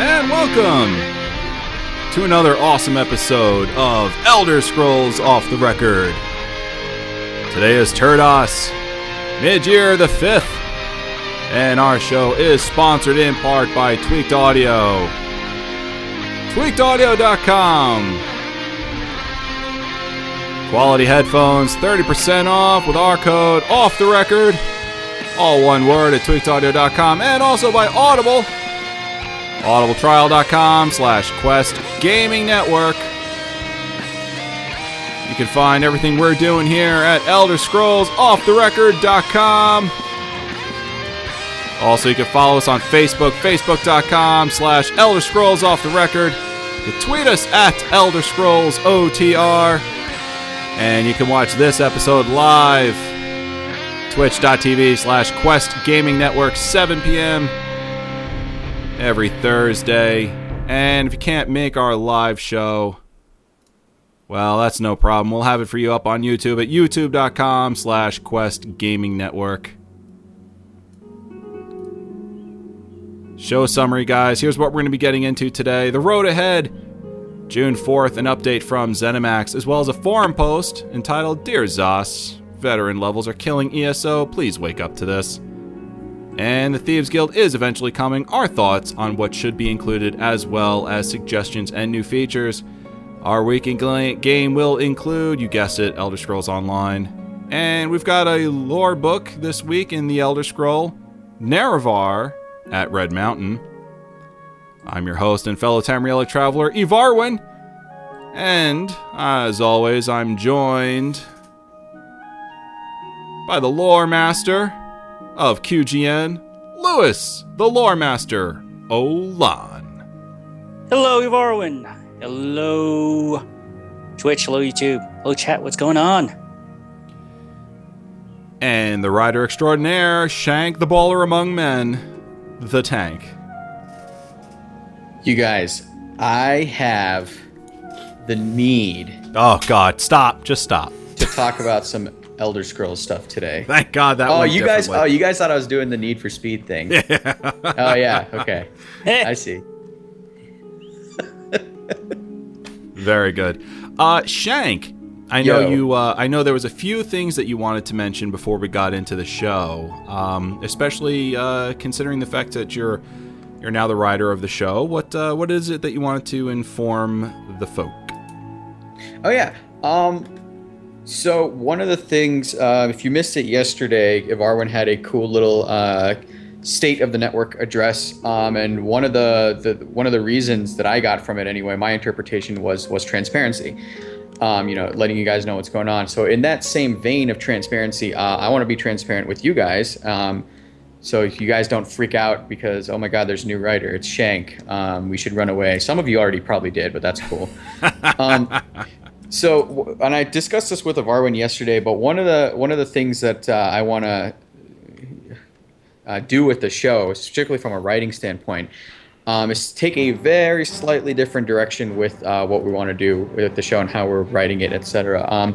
And welcome to another awesome episode of Elder Scrolls Off the Record. Today is Turdos, mid-year the 5th, and our show is sponsored in part by Tweaked Audio. TweakedAudio.com. Quality headphones, 30% off with our code Off the Record. All one word at tweakedaudio.com, and also by Audible. audibletrial.com/QuestGamingNetwork. You can find everything we're doing here at ElderScrollsOffTheRecord.com. Also, you can follow us on Facebook, Facebook.com/ElderScrollsOffTheRecord. You can tweet us at ElderScrollsOTR. And you can watch this episode live, Twitch.tv/QuestGamingNetwork, 7 p.m. every Thursday. And if you can't make our live show, well, that's no problem. We'll have it for you up on YouTube at youtube.com/QuestGamingNetwork. Show summary, guys. Here's what we're going to be getting into today. The road ahead, June 4th, an update from ZeniMax, as well as a forum post entitled, Dear ZOS, veteran levels are killing ESO. Please wake up to this. And the Thieves Guild is eventually coming. Our thoughts on what should be included, as well as suggestions and new features. Our weekly game will include, you guessed it, Elder Scrolls Online. And we've got a lore book this week in the Elder Scroll, Nerevar at Red Mountain. I'm your host and fellow Tamrielic traveler, Ivarwin. And, as always, I'm joined by the lore master of QGN, Lewis, the lore master, Olan. Hello, Ivarwin. Hello, Twitch. Hello, YouTube. Hello, chat. What's going on? And the rider extraordinaire, Shank, the baller among men, the tank. You guys, I have the need. Oh, God. Stop. Just stop. To talk about some Elder Scrolls stuff today. Thank God that. You guys thought I was doing the Need for Speed thing. Yeah. Oh yeah. Okay. I see. Very good. Shank, I know you. I know there was a few things that you wanted to mention before we got into the show, especially considering the fact that you're now the writer of the show. What is it that you wanted to inform the folk? Oh yeah. So one of the things, if you missed it yesterday, Ivarwin had a cool little state of the network address, and one of the reasons that I got from it anyway, my interpretation was transparency, letting you guys know what's going on. So in that same vein of transparency, I want to be transparent with you guys, so if you guys don't freak out because, oh my God, there's a new writer, it's Shank, we should run away. Some of you already probably did, but that's cool. So, and I discussed this with Ivarwin yesterday, but one of the things that I want to do with the show, particularly from a writing standpoint, is take a very slightly different direction with what we want to do with the show and how we're writing it, etc.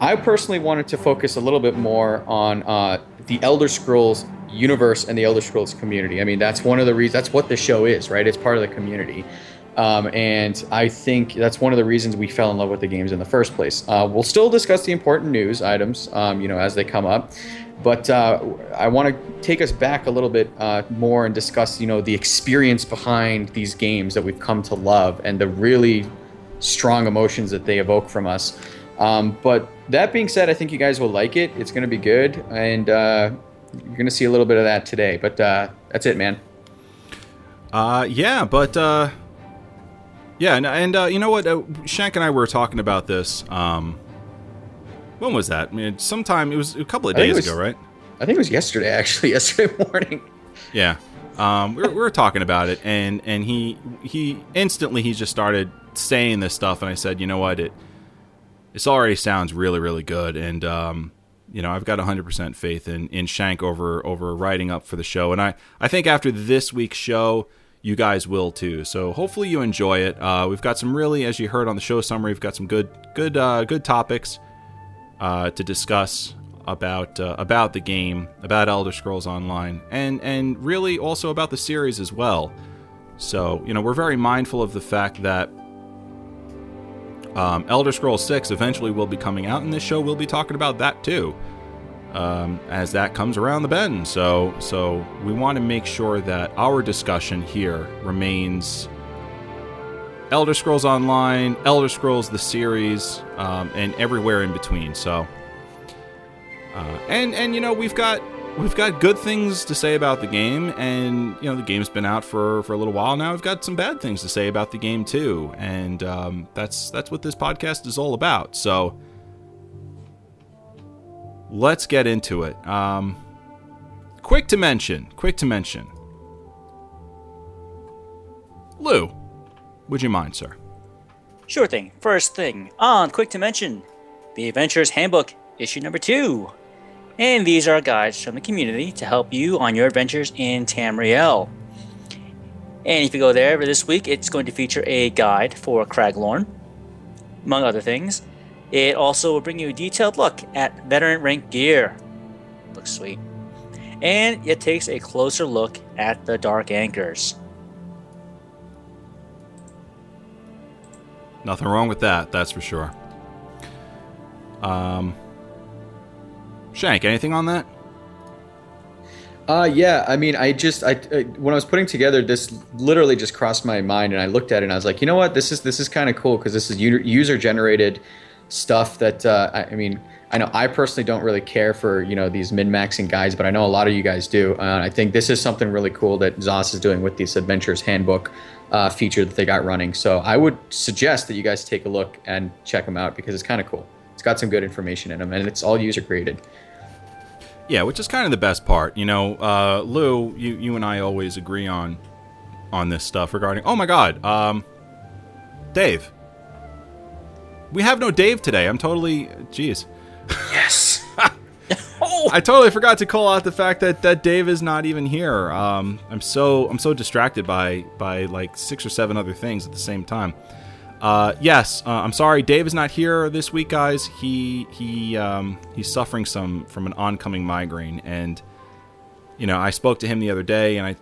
I personally wanted to focus a little bit more on the Elder Scrolls universe and the Elder Scrolls community. I mean, that's one of the reasons. That's what the show is, right? It's part of the community. And I think that's one of the reasons we fell in love with the games in the first place. We'll still discuss the important news items, as they come up. But I want to take us back a little bit more and discuss, the experience behind these games that we've come to love and the really strong emotions that they evoke from us. But that being said, I think you guys will like it. It's going to be good. And you're going to see a little bit of that today. But that's it, man. Yeah, and you know what? Shank and I were talking about this. When was that? I mean, it was a couple of days ago, right? I think it was yesterday, actually. Yesterday morning. Yeah. We were talking about it, and he instantly just started saying this stuff, and I said, you know what? This already sounds really, really good, and I've got 100% faith in Shank over writing up for the show, and I think after this week's show, you guys will too. So hopefully you enjoy it. We've got some really, as you heard on the show summary, we've got some good topics to discuss about the game, about Elder Scrolls Online, and really also about the series as well. So, you know, we're very mindful of the fact that Elder Scrolls 6 eventually will be coming out, and this show will be talking about that too, as that comes around the bend. So we want to make sure that our discussion here remains Elder Scrolls Online, Elder Scrolls the series, and everywhere in between. So, and you know, we've got good things to say about the game, and you know, the game's been out for a little while now. We've got some bad things to say about the game too, and that's what this podcast is all about. So let's get into it. Quick to mention. Lou, would you mind, sir? Sure thing. First thing on Quick to Mention, The Adventurer's Handbook, issue number 2. And these are guides from the community to help you on your adventures in Tamriel. And if you go there for this week, it's going to feature a guide for Craglorn, among other things. It also will bring you a detailed look at veteran rank gear. Looks sweet. And it takes a closer look at the Dark Anchors. Nothing wrong with that, that's for sure. Shank, anything on that? Yeah. I mean, I when I was putting together this, literally just crossed my mind, and I looked at it and I was like, you know what, this is kind of cool, because this is user generated stuff that I mean, I know I personally don't really care for, you know, these min-maxing guides, but I know a lot of you guys do. I think this is something really cool that ZOS is doing with this Adventurer's Handbook feature that they got running. So I would suggest that you guys take a look and check them out, because it's kind of cool. It's got some good information in them, and it's all user created. Yeah, which is kind of the best part. You know, Lou, you and I always agree on this stuff regarding, oh my God, Dave. We have no Dave today. I'm totally, geez. Yes. I totally forgot to call out the fact that Dave is not even here. I'm so distracted by like 6 or 7 other things at the same time. Yes, I'm sorry, Dave is not here this week, guys. He's suffering from an oncoming migraine, and you know, I spoke to him the other day, and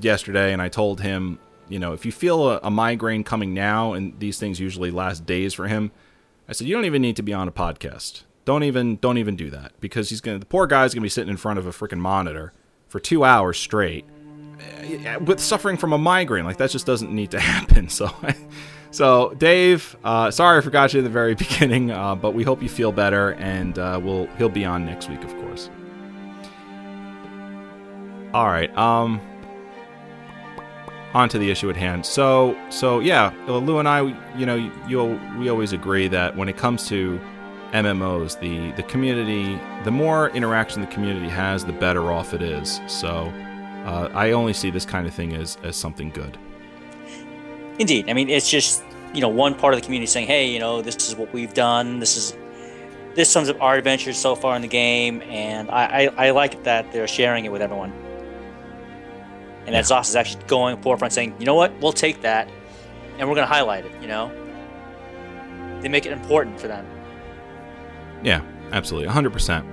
yesterday, and I told him, you know, if you feel a migraine coming now, and these things usually last days for him, I said, you don't even need to be on a podcast. Don't even do that, because the poor guy's gonna be sitting in front of a freaking monitor for 2 hours straight with suffering from a migraine. Like, that just doesn't need to happen. So, Dave, sorry I forgot you at the very beginning, but we hope you feel better, and he'll be on next week, of course. All right, on to the issue at hand. So yeah, Lou and I, you know, we always agree that when it comes to MMOs, the community, the more interaction the community has, the better off it is. So I only see this kind of thing as something good. Indeed. I mean, it's just, you know, one part of the community saying, hey, you know, this is what we've done. This sums up our adventures so far in the game. And I like that they're sharing it with everyone. And that ZOS is actually going forefront saying, you know what, we'll take that and we're going to highlight it, you know. They make it important for them. Yeah, absolutely. 100%.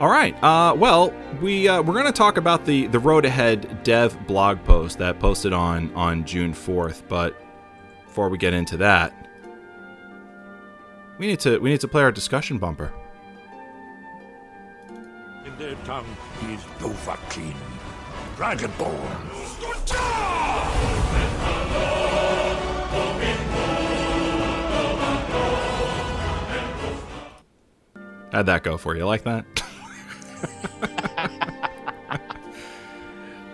All right. Well, we're going to talk about the Road Ahead dev blog post that posted on June 4th. But before we get into that, we need to play our discussion bumper. In their tongue is Dovahkiin, Dragonborn. How'd that go for you? Like that?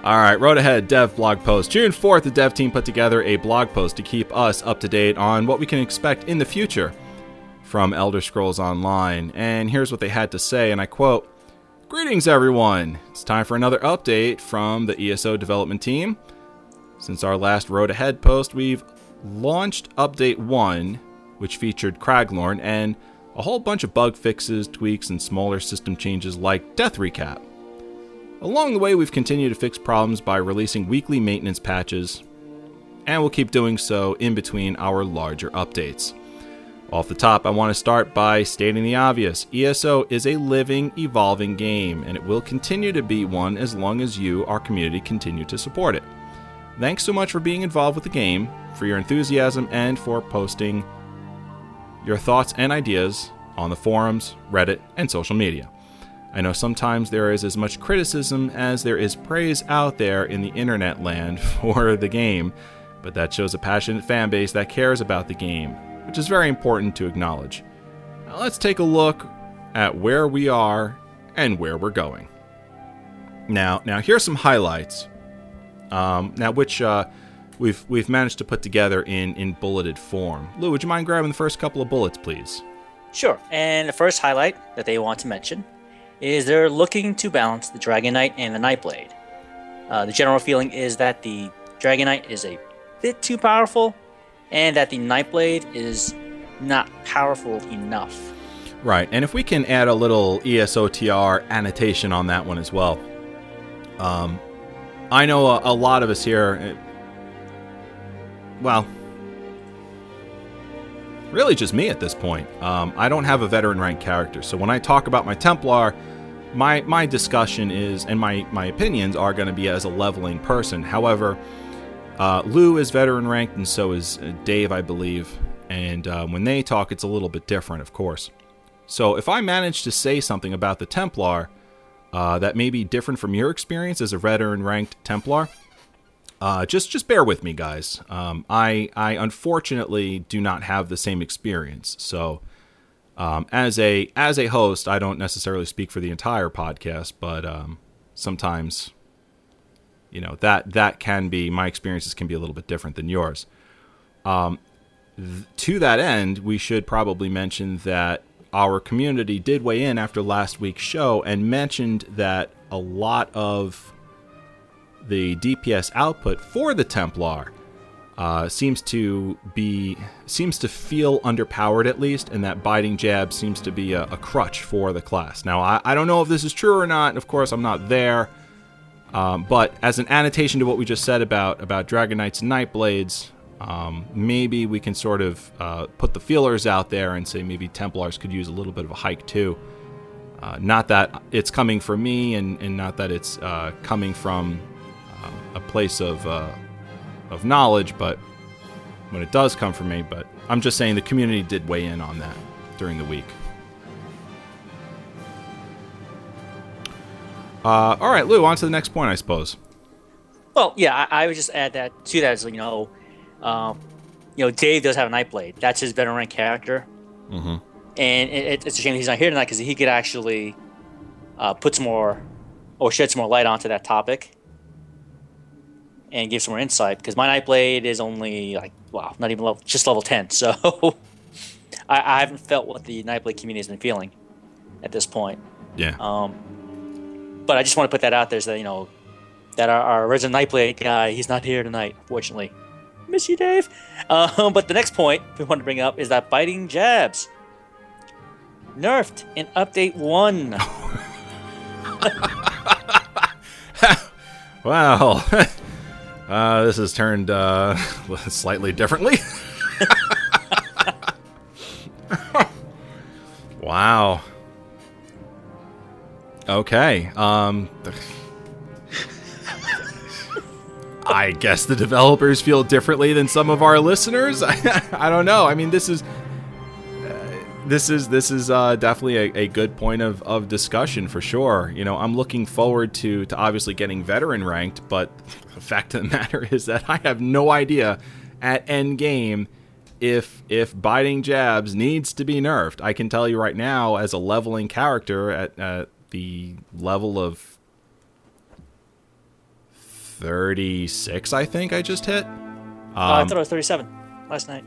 All right, Road Ahead dev blog post. June 4th, the dev team put together a blog post to keep us up to date on what we can expect in the future from Elder Scrolls Online. And here's what they had to say, and I quote, "Greetings, everyone. It's time for another update from the ESO development team. Since our last Road Ahead post, we've launched Update 1, which featured Craglorn, and a whole bunch of bug fixes, tweaks, and smaller system changes like Death Recap. Along the way, we've continued to fix problems by releasing weekly maintenance patches, and we'll keep doing so in between our larger updates. Off the top, I want to start by stating the obvious. ESO is a living, evolving game, and it will continue to be one as long as you, our community, continue to support it. Thanks so much for being involved with the game, for your enthusiasm, and for posting your thoughts and ideas on the forums, Reddit, and social media. I know sometimes there is as much criticism as there is praise out there in the internet land for the game, but that shows a passionate fan base that cares about the game, which is very important to acknowledge. Now let's take a look at where we are and where we're going. Now here's some highlights, which we've managed to put together in bulleted form. Lou, would you mind grabbing the first couple of bullets, please? Sure. And the first highlight that they want to mention is they're looking to balance the Dragon Knight and the Nightblade. The general feeling is that the Dragon Knight is a bit too powerful and that the Nightblade is not powerful enough. Right, and if we can add a little ESOTR annotation on that one as well. I know a lot of us here, well, really just me at this point. I don't have a veteran rank character, so when I talk about my Templar, my discussion is, and my opinions are going to be as a leveling person. However, Lou is veteran ranked, and so is Dave, I believe. And when they talk, it's a little bit different, of course. So if I manage to say something about the Templar that may be different from your experience as a veteran ranked Templar, just bear with me, guys. I unfortunately do not have the same experience. So as a host, I don't necessarily speak for the entire podcast, but sometimes, you know, that can be, my experiences can be a little bit different than yours. To that end, we should probably mention that our community did weigh in after last week's show and mentioned that a lot of the DPS output for the Templar seems to feel underpowered, at least, and that biting jab seems to be a crutch for the class. Now, I don't know if this is true or not. Of course, I'm not there. But as an annotation to what we just said about Dragon Knights and Nightblades, maybe we can sort of put the feelers out there and say maybe Templars could use a little bit of a hike too. Not that it's coming from me, and not that it's coming from a place of knowledge, but when it does come from me, but I'm just saying the community did weigh in on that during the week. All right, Lou, on to the next point, I suppose. Well, yeah, I would just add that to that is, you know, Dave does have a Nightblade. That's his veteran rank character. Mm-hmm. And it's a shame he's not here tonight because he could actually put some more or shed some more light onto that topic and give some more insight. Because my Nightblade is only not even just level 10. So I haven't felt what the Nightblade community has been feeling at this point. Yeah. But I just want to put that out there so that, you know, that our original Nightblade guy, he's not here tonight, fortunately. Miss you, Dave. But the next point we want to bring up is that biting jabs nerfed in update 1. Wow. This has turned slightly differently. Wow. Okay. I guess the developers feel differently than some of our listeners. I don't know. I mean, this is definitely a good point of discussion for sure. You know, I'm looking forward to obviously getting veteran ranked, but the fact of the matter is that I have no idea at end game if biting jabs needs to be nerfed. I can tell you right now, as a leveling character at the level of 36, I think I just hit. I thought it was 37 last night.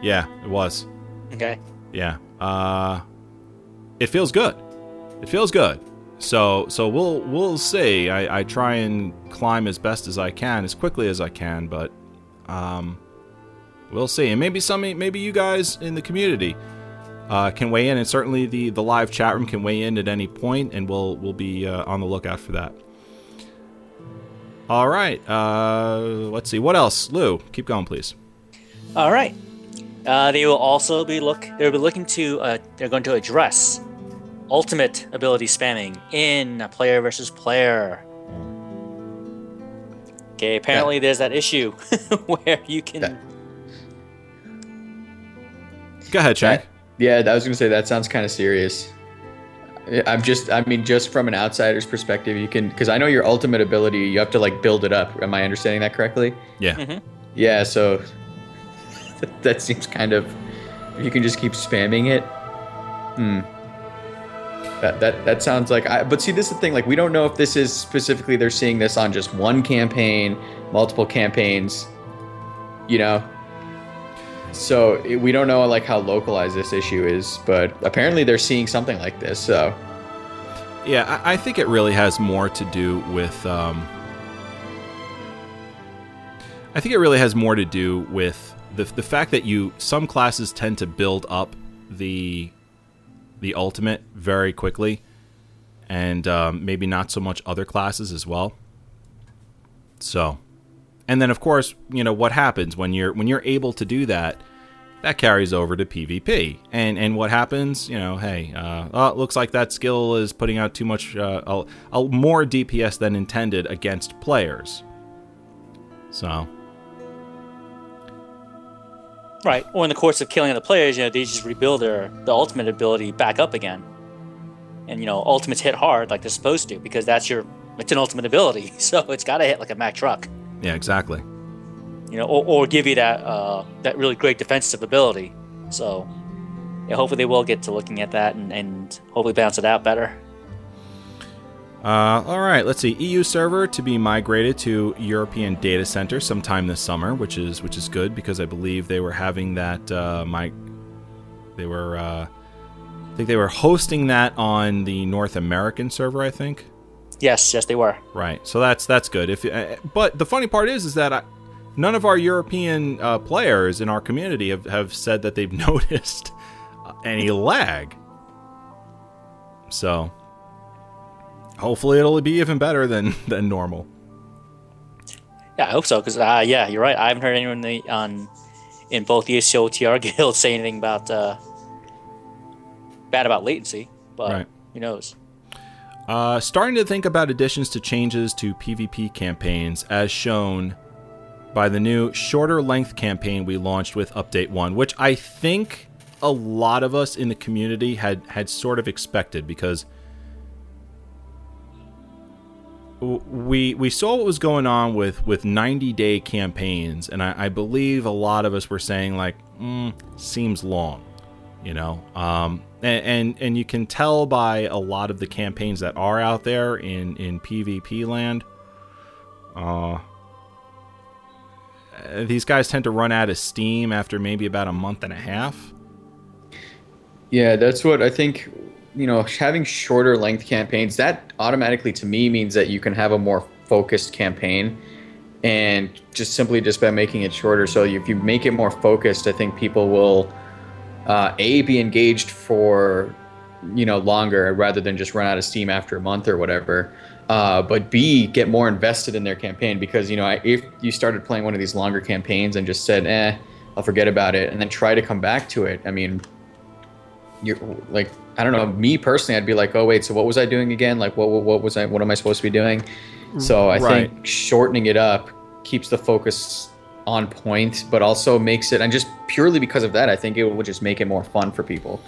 Yeah, it was. Okay. Yeah. It feels good. It feels good. So we'll see. I try and climb as best as I can, as quickly as I can, but we'll see. And maybe you guys in the community can weigh in, and certainly the live chat room can weigh in at any point, and we'll be on the lookout for that. All right. Let's see. What else? Lou, keep going, please. All right. They will also be looking to they're going to address ultimate ability spamming in player versus player. Okay, apparently there's that issue where you can... Go ahead, Shank. Yeah, I was going to say, that sounds kind of serious. I mean, just from an outsider's perspective, you can... Because I know your ultimate ability, you have to, like, build it up. Am I understanding that correctly? Yeah. Mm-hmm. Yeah, so... that seems kind of... If you can just keep spamming it... That sounds like... But see, this is the thing. Like, we don't know if this is specifically... They're seeing this on just one campaign, multiple campaigns, you know? So we don't know like how localized this issue is, but apparently they're seeing something like this. So, yeah, I think it really has more to do with. I think it really has more to do with the fact that some classes tend to build up the ultimate very quickly, and maybe not so much other classes as well. So. And then, of course, you know what happens when you're able to do that. That carries over to PvP, and what happens? You know, hey, it looks like that skill is putting out too much, more DPS than intended against players. So, right. Or in the course of killing the players, you know, they just rebuild the ultimate ability back up again, and you know, ultimates hit hard like they're supposed to because it's an ultimate ability, so it's got to hit like a Mack truck. Yeah, exactly. You know, or give you that really great defensive ability. So, yeah, hopefully they will get to looking at that and hopefully balance it out better. All right, let's see. EU server to be migrated to European data center sometime this summer, which is good because I believe they were having that. I think they were hosting that on the North American server. I think. Yes, they were. Right, so that's good. But the funny part is that none of our European players in our community have said that they've noticed any lag. So hopefully it'll be even better than normal. Yeah, I hope so. Because you're right. I haven't heard anyone in both the ESO TR guild say anything about bad about latency. But Who knows? Starting to think about additions to changes to PvP campaigns as shown by the new shorter length campaign we launched with Update 1, which I think a lot of us in the community had sort of expected because we saw what was going on with 90-day campaigns, and I believe a lot of us were saying, like, seems long, you know? And you can tell by a lot of the campaigns that are out there in PvP land. These guys tend to run out of steam after maybe about a month and a half. Yeah, that's what I think. You know, having shorter length campaigns, that automatically to me means that you can have a more focused campaign. And just simply just by making it shorter. So if you make it more focused, I think people will... be engaged for, you know, longer rather than just run out of steam after a month or whatever. But B, get more invested in their campaign because, you know, if you started playing one of these longer campaigns and just said, I'll forget about it and then try to come back to it. I mean, you're like, I don't know, me personally, I'd be like, oh, wait, so what was I doing again? Like, what am I supposed to be doing? So I think shortening it up keeps the focus on point, but also makes it, and just purely because of that, I think it will just make it more fun for people.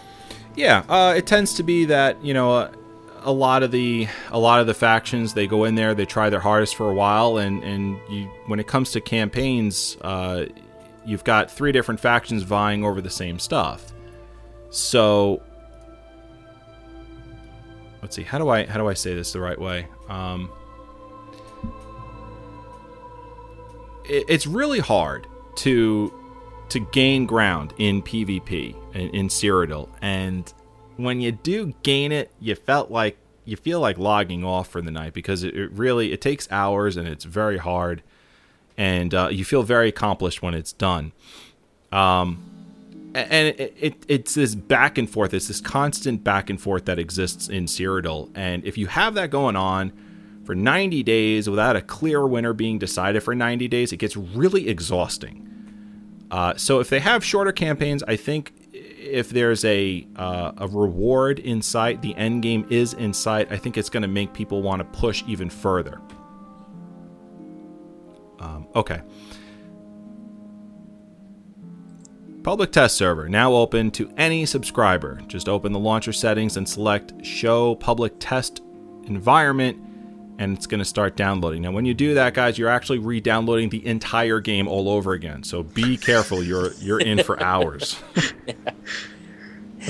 Yeah, it tends to be that, you know, a lot of the factions, they go in there, they try their hardest for a while, and you, when it comes to campaigns, you've got three different factions vying over the same stuff. So, let's see, how do I say this the right way? It's really hard to gain ground in PvP in Cyrodiil, and when you do gain it, you feel like logging off for the night because it really takes hours and it's very hard, and you feel very accomplished when it's done. And it's this back and forth, it's this constant back and forth that exists in Cyrodiil, and if you have that going on for 90 days without a clear winner being decided for 90 days, it gets really exhausting. So if they have shorter campaigns, I think if there's a reward in sight, the end game is in sight, I think it's going to make people want to push even further. Okay. Public test server, now open to any subscriber. Just open the launcher settings and select show public test environment, and it's going to start downloading. Now, when you do that, guys, you're actually re-downloading the entire game all over again. So be careful. You're in for hours. Yeah.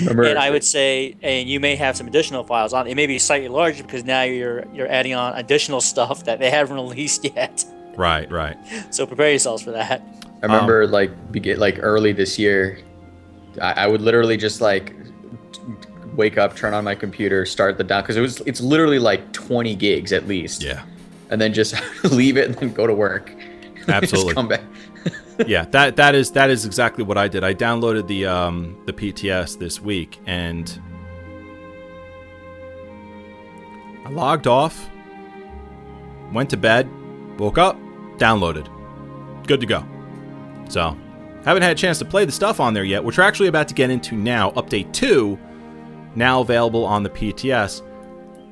And I would say, and you may have some additional files on. It may be slightly larger because now you're adding on additional stuff that they haven't released yet. Right, right. So prepare yourselves for that. I remember early this year, I would literally just wake up, turn on my computer, start the down because it's literally 20 gigs at least. Yeah. And then just leave it and then go to work. Absolutely. Just come back. Yeah, that is exactly what I did. I downloaded the PTS this week and I logged off, went to bed, woke up, downloaded, good to go. So, haven't had a chance to play the stuff on there yet, which we're actually about to get into now. Update 2, now available on the PTS.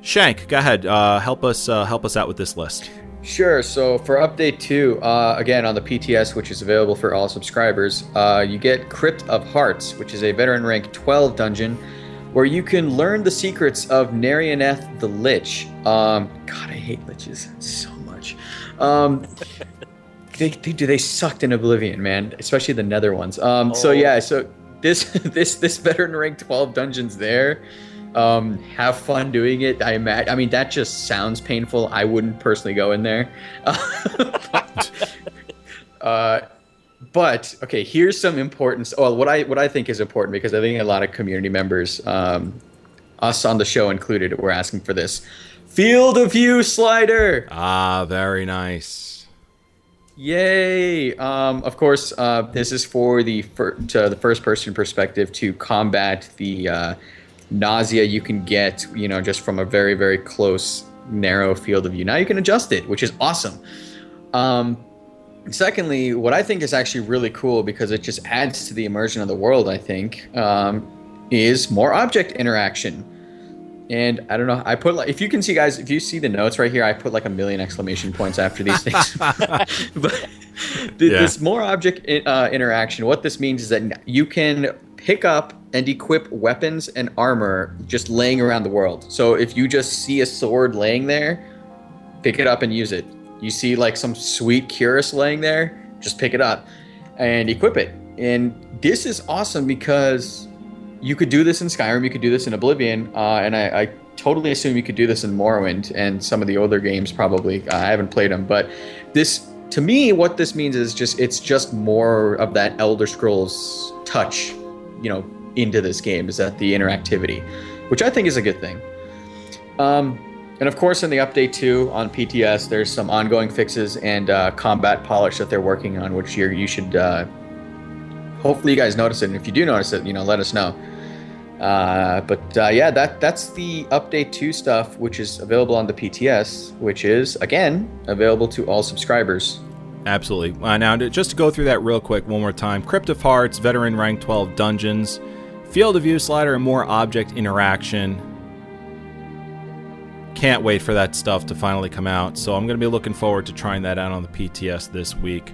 Shank, go ahead, help us out with this list. Sure. So for update 2, again on the PTS, which is available for all subscribers, you get Crypt of Hearts, which is a veteran rank 12 dungeon where you can learn the secrets of Narianeth the Lich. God, I hate liches so much. They sucked in Oblivion, man, especially the nether ones. So this veteran rank 12 dungeon's there. Have fun doing it. I mean that just sounds painful. I wouldn't personally go in there. But okay, here's some importance. Well, what I think is important, because I think a lot of community members, us on the show included, were asking for this field of view slider. Ah, very nice. Yay! Of course, this is for the first-person perspective to combat the nausea you can get, just from a very, very close, narrow field of view. Now you can adjust it, which is awesome. Secondly, what I think is actually really cool, because it just adds to the immersion of the world, I think, is more object interaction. And I don't know, I put if you see the notes right here, I put a million exclamation points after these things. But this more object interaction, what this means is that you can pick up and equip weapons and armor just laying around the world. So if you just see a sword laying there, pick it up and use it. You see some sweet cuirass laying there, just pick it up and equip it. And this is awesome because you could do this in Skyrim, you could do this in Oblivion, and I totally assume you could do this in Morrowind and some of the older games probably. I haven't played them, but this, to me, what this means is it's just more of that Elder Scrolls touch, into this game, is that the interactivity, which I think is a good thing. And of course, in the update 2 on PTS, there's some ongoing fixes and combat polish that they're working on, which you should... hopefully you guys notice it, and if you do notice it, let us know. That's the update 2 stuff, which is available on the PTS, which is again available to all subscribers. Absolutely. Now, just to go through that real quick one more time: Crypt of Hearts, veteran rank 12 dungeons, field of view slider, and more object interaction. Can't wait for that stuff to finally come out. So I'm going to be looking forward to trying that out on the PTS this week.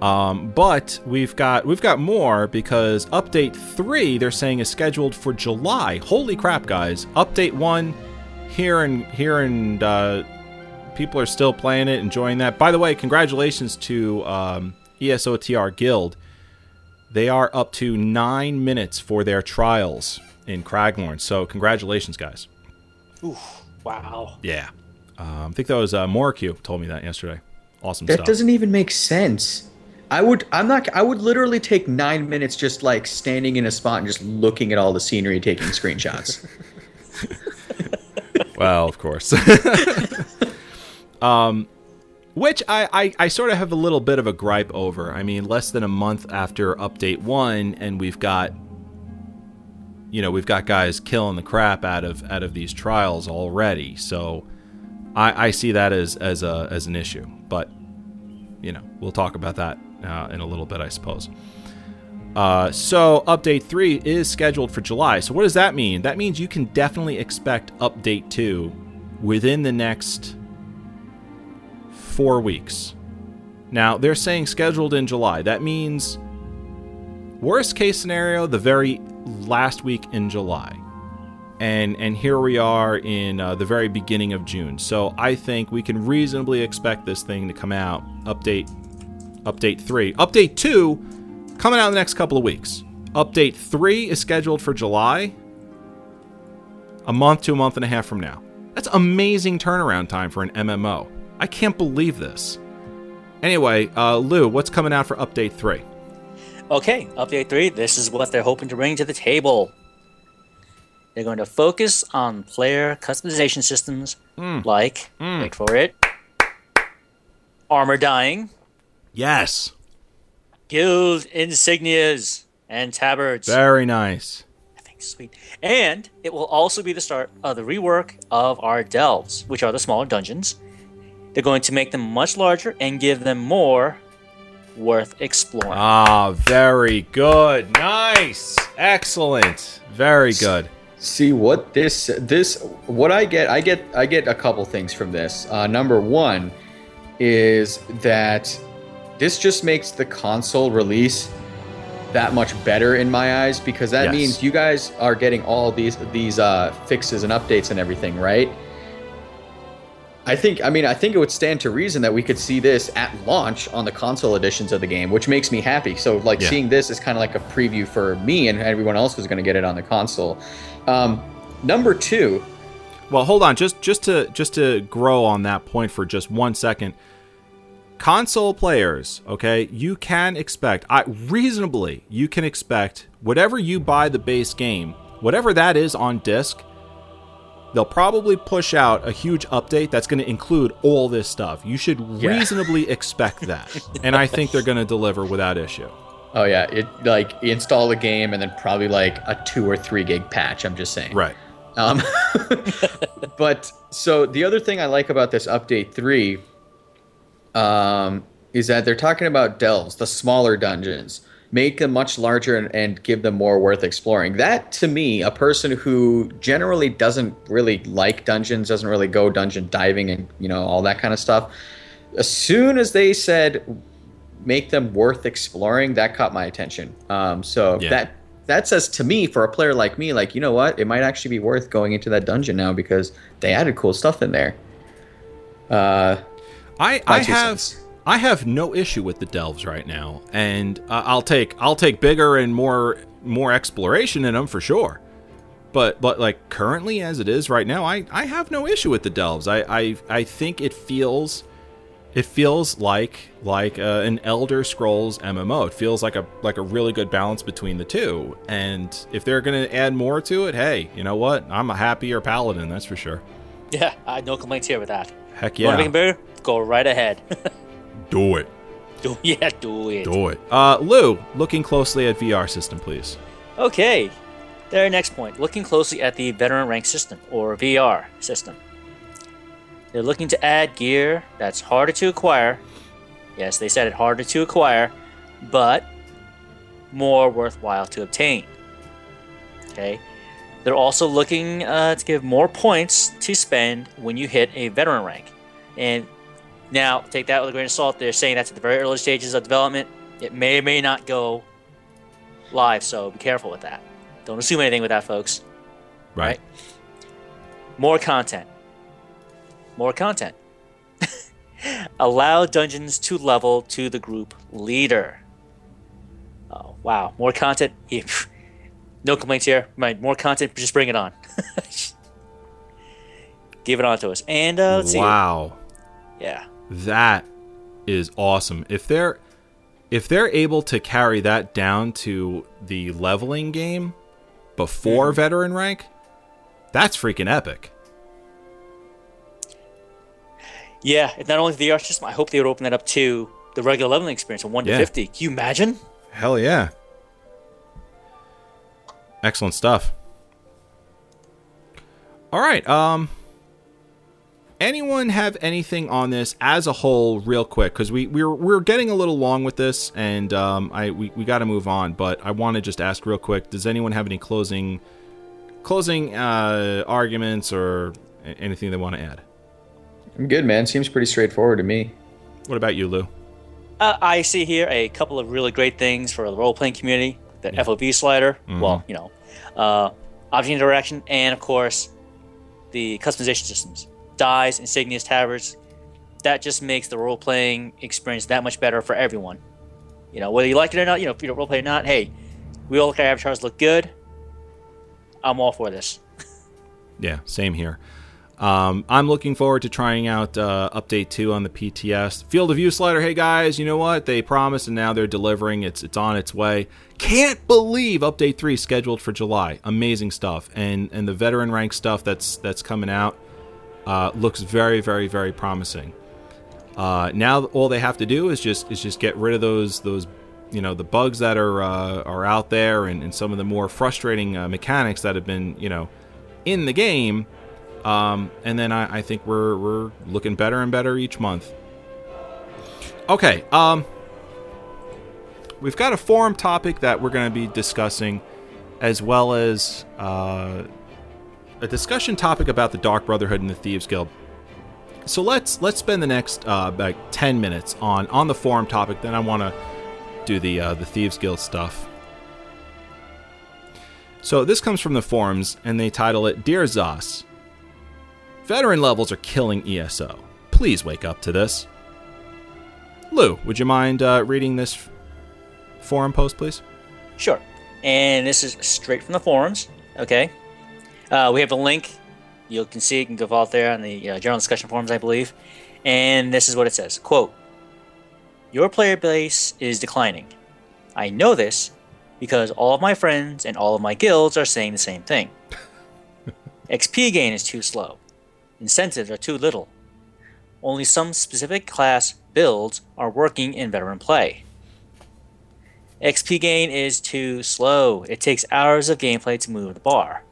But we've got more, because update 3, they're saying, is scheduled for July. Holy crap, guys! Update 1 here and people are still playing it, enjoying that. By the way, congratulations to ESOTR Guild. They are up to 9 minutes for their trials in Craglorn. So congratulations, guys! Oof! Wow! Yeah, I think that was Morq told me that yesterday. Awesome. That stuff doesn't even make sense. I would literally take 9 minutes just standing in a spot and just looking at all the scenery, taking screenshots. Well, of course. Which I sort of have a little bit of a gripe over. I mean, less than a month after update 1, and we've got guys killing the crap out of these trials already. So I see that as an issue, but we'll talk about that in a little bit, I suppose. So update 3 is scheduled for July. So what does that mean? That means you can definitely expect update 2 within the next 4 weeks. Now, they're saying scheduled in July. That means, worst case scenario, the very last week in July. And here we are in the very beginning of June. So I think we can reasonably expect this thing to come out. Update 3. Update 2 coming out in the next couple of weeks. Update 3 is scheduled for July, a month to a month and a half from now. That's amazing turnaround time for an MMO. I can't believe this. Anyway, Lou, what's coming out for Update 3? Okay, Update 3, this is what they're hoping to bring to the table. They're going to focus on player customization systems like, wait for it, armor dyeing. Yes. Guild insignias and tabards. Very nice. I think sweet. And it will also be the start of the rework of our delves, which are the smaller dungeons. They're going to make them much larger and give them more worth exploring. Ah, very good. Nice. Excellent. Very good. See what this what I get a couple things from this. Number one is that this just makes the console release that much better in my eyes, because that means you guys are getting all these fixes and updates and everything, right? I think it would stand to reason that we could see this at launch on the console editions of the game, which makes me happy. So seeing this is kind of like a preview for me and everyone else who's going to get it on the console. Number two. Well, hold on. Just to grow on that point for just 1 second. Console players, okay, you can expect whatever you buy the base game, whatever that is on disc, they'll probably push out a huge update that's going to include all this stuff. You should reasonably expect that. And I think they're going to deliver without issue. Oh, yeah. It like install the game and then probably like a 2 or 3 gig patch. I'm just saying. Right. But so the other thing I like about this update 3 is that they're talking about delves, the smaller dungeons. Make them much larger and give them more worth exploring. That, to me, a person who generally doesn't really like dungeons, doesn't really go dungeon diving and, you know, all that kind of stuff, as soon as they said make them worth exploring, that caught my attention. That says to me, for a player like me, like, you know what, it might actually be worth going into that dungeon now because they added cool stuff in there. I have no issue with the delves right now, and I'll take bigger and more exploration in them for sure. But like currently as it is right now, I have no issue with the delves. I think it feels like an Elder Scrolls MMO. It feels like a really good balance between the two. And if they're gonna add more to it, hey, you know what? I'm a happier paladin, that's for sure. Yeah, I have no complaints here with that. Heck yeah. Want to make it better? Go right ahead. Do it. Do it. Lou, looking closely at VR system, please. Okay. Their next point, looking closely at the veteran rank system, or VR system. They're looking to add gear that's harder to acquire. Yes, they said it, harder to acquire, but more worthwhile to obtain. Okay. They're also looking to give more points to spend when you hit a veteran rank. And now, take that with a grain of salt. They're saying that's at the very early stages of development. It may or may not go live, so be careful with that. Don't assume anything with that, folks. Right. More content. Allow dungeons to level to the group leader. Oh, wow. More content. No complaints here. More content. Just bring it on. Give it on to us. And let's see. Wow. Yeah. That is awesome. If they're able to carry that down to the leveling game before veteran rank, that's freaking epic. Yeah, not only the VR system, I hope they would open that up to the regular leveling experience from 1 to 50. Can you imagine? Hell yeah. Excellent stuff. All right, anyone have anything on this as a whole real quick? Because we're getting a little long with this, and we got to move on. But I want to just ask real quick, does anyone have any closing arguments or anything they want to add? I'm good, man. Seems pretty straightforward to me. What about you, Lou? I see here a couple of really great things for the role-playing community. The FOB slider, well, you know, object interaction, and of course, the customization systems. Dies, insignias, tabards. That just makes the role-playing experience that much better for everyone. You know, whether you like it or not, you know, if you don't role-play or not, hey, we all look at our avatars look good. I'm all for this. Yeah, same here. I'm looking forward to trying out update 2 on the PTS. Field of view slider, hey guys, you know what? They promised and now they're delivering. It's on its way. Can't believe update 3 scheduled for July. Amazing stuff. And the veteran rank stuff that's coming out looks very, very, very promising. Now all they have to do is just get rid of those you know, the bugs that are out there and some of the more frustrating mechanics that have been, you know, in the game. And then I think we're looking better and better each month. Okay, we've got a forum topic that we're going to be discussing, as well as a discussion topic about the Dark Brotherhood and the Thieves Guild. So let's spend the next like 10 minutes on the forum topic. Then I want to do the Thieves Guild stuff. So this comes from the forums, and they title it "Dear ZOS." Veteran levels are killing ESO. Please wake up to this. Lou, would you mind reading this forum post, please? Sure. And this is straight from the forums. Okay. We have a link. You can see it. You can go out there on the general discussion forums, I believe. And this is what it says. Quote, "Your player base is declining. I know this because all of my friends and all of my guilds are saying the same thing. XP gain is too slow. Incentives are too little. Only some specific class builds are working in veteran play. XP gain is too slow. It takes hours of gameplay to move the bar.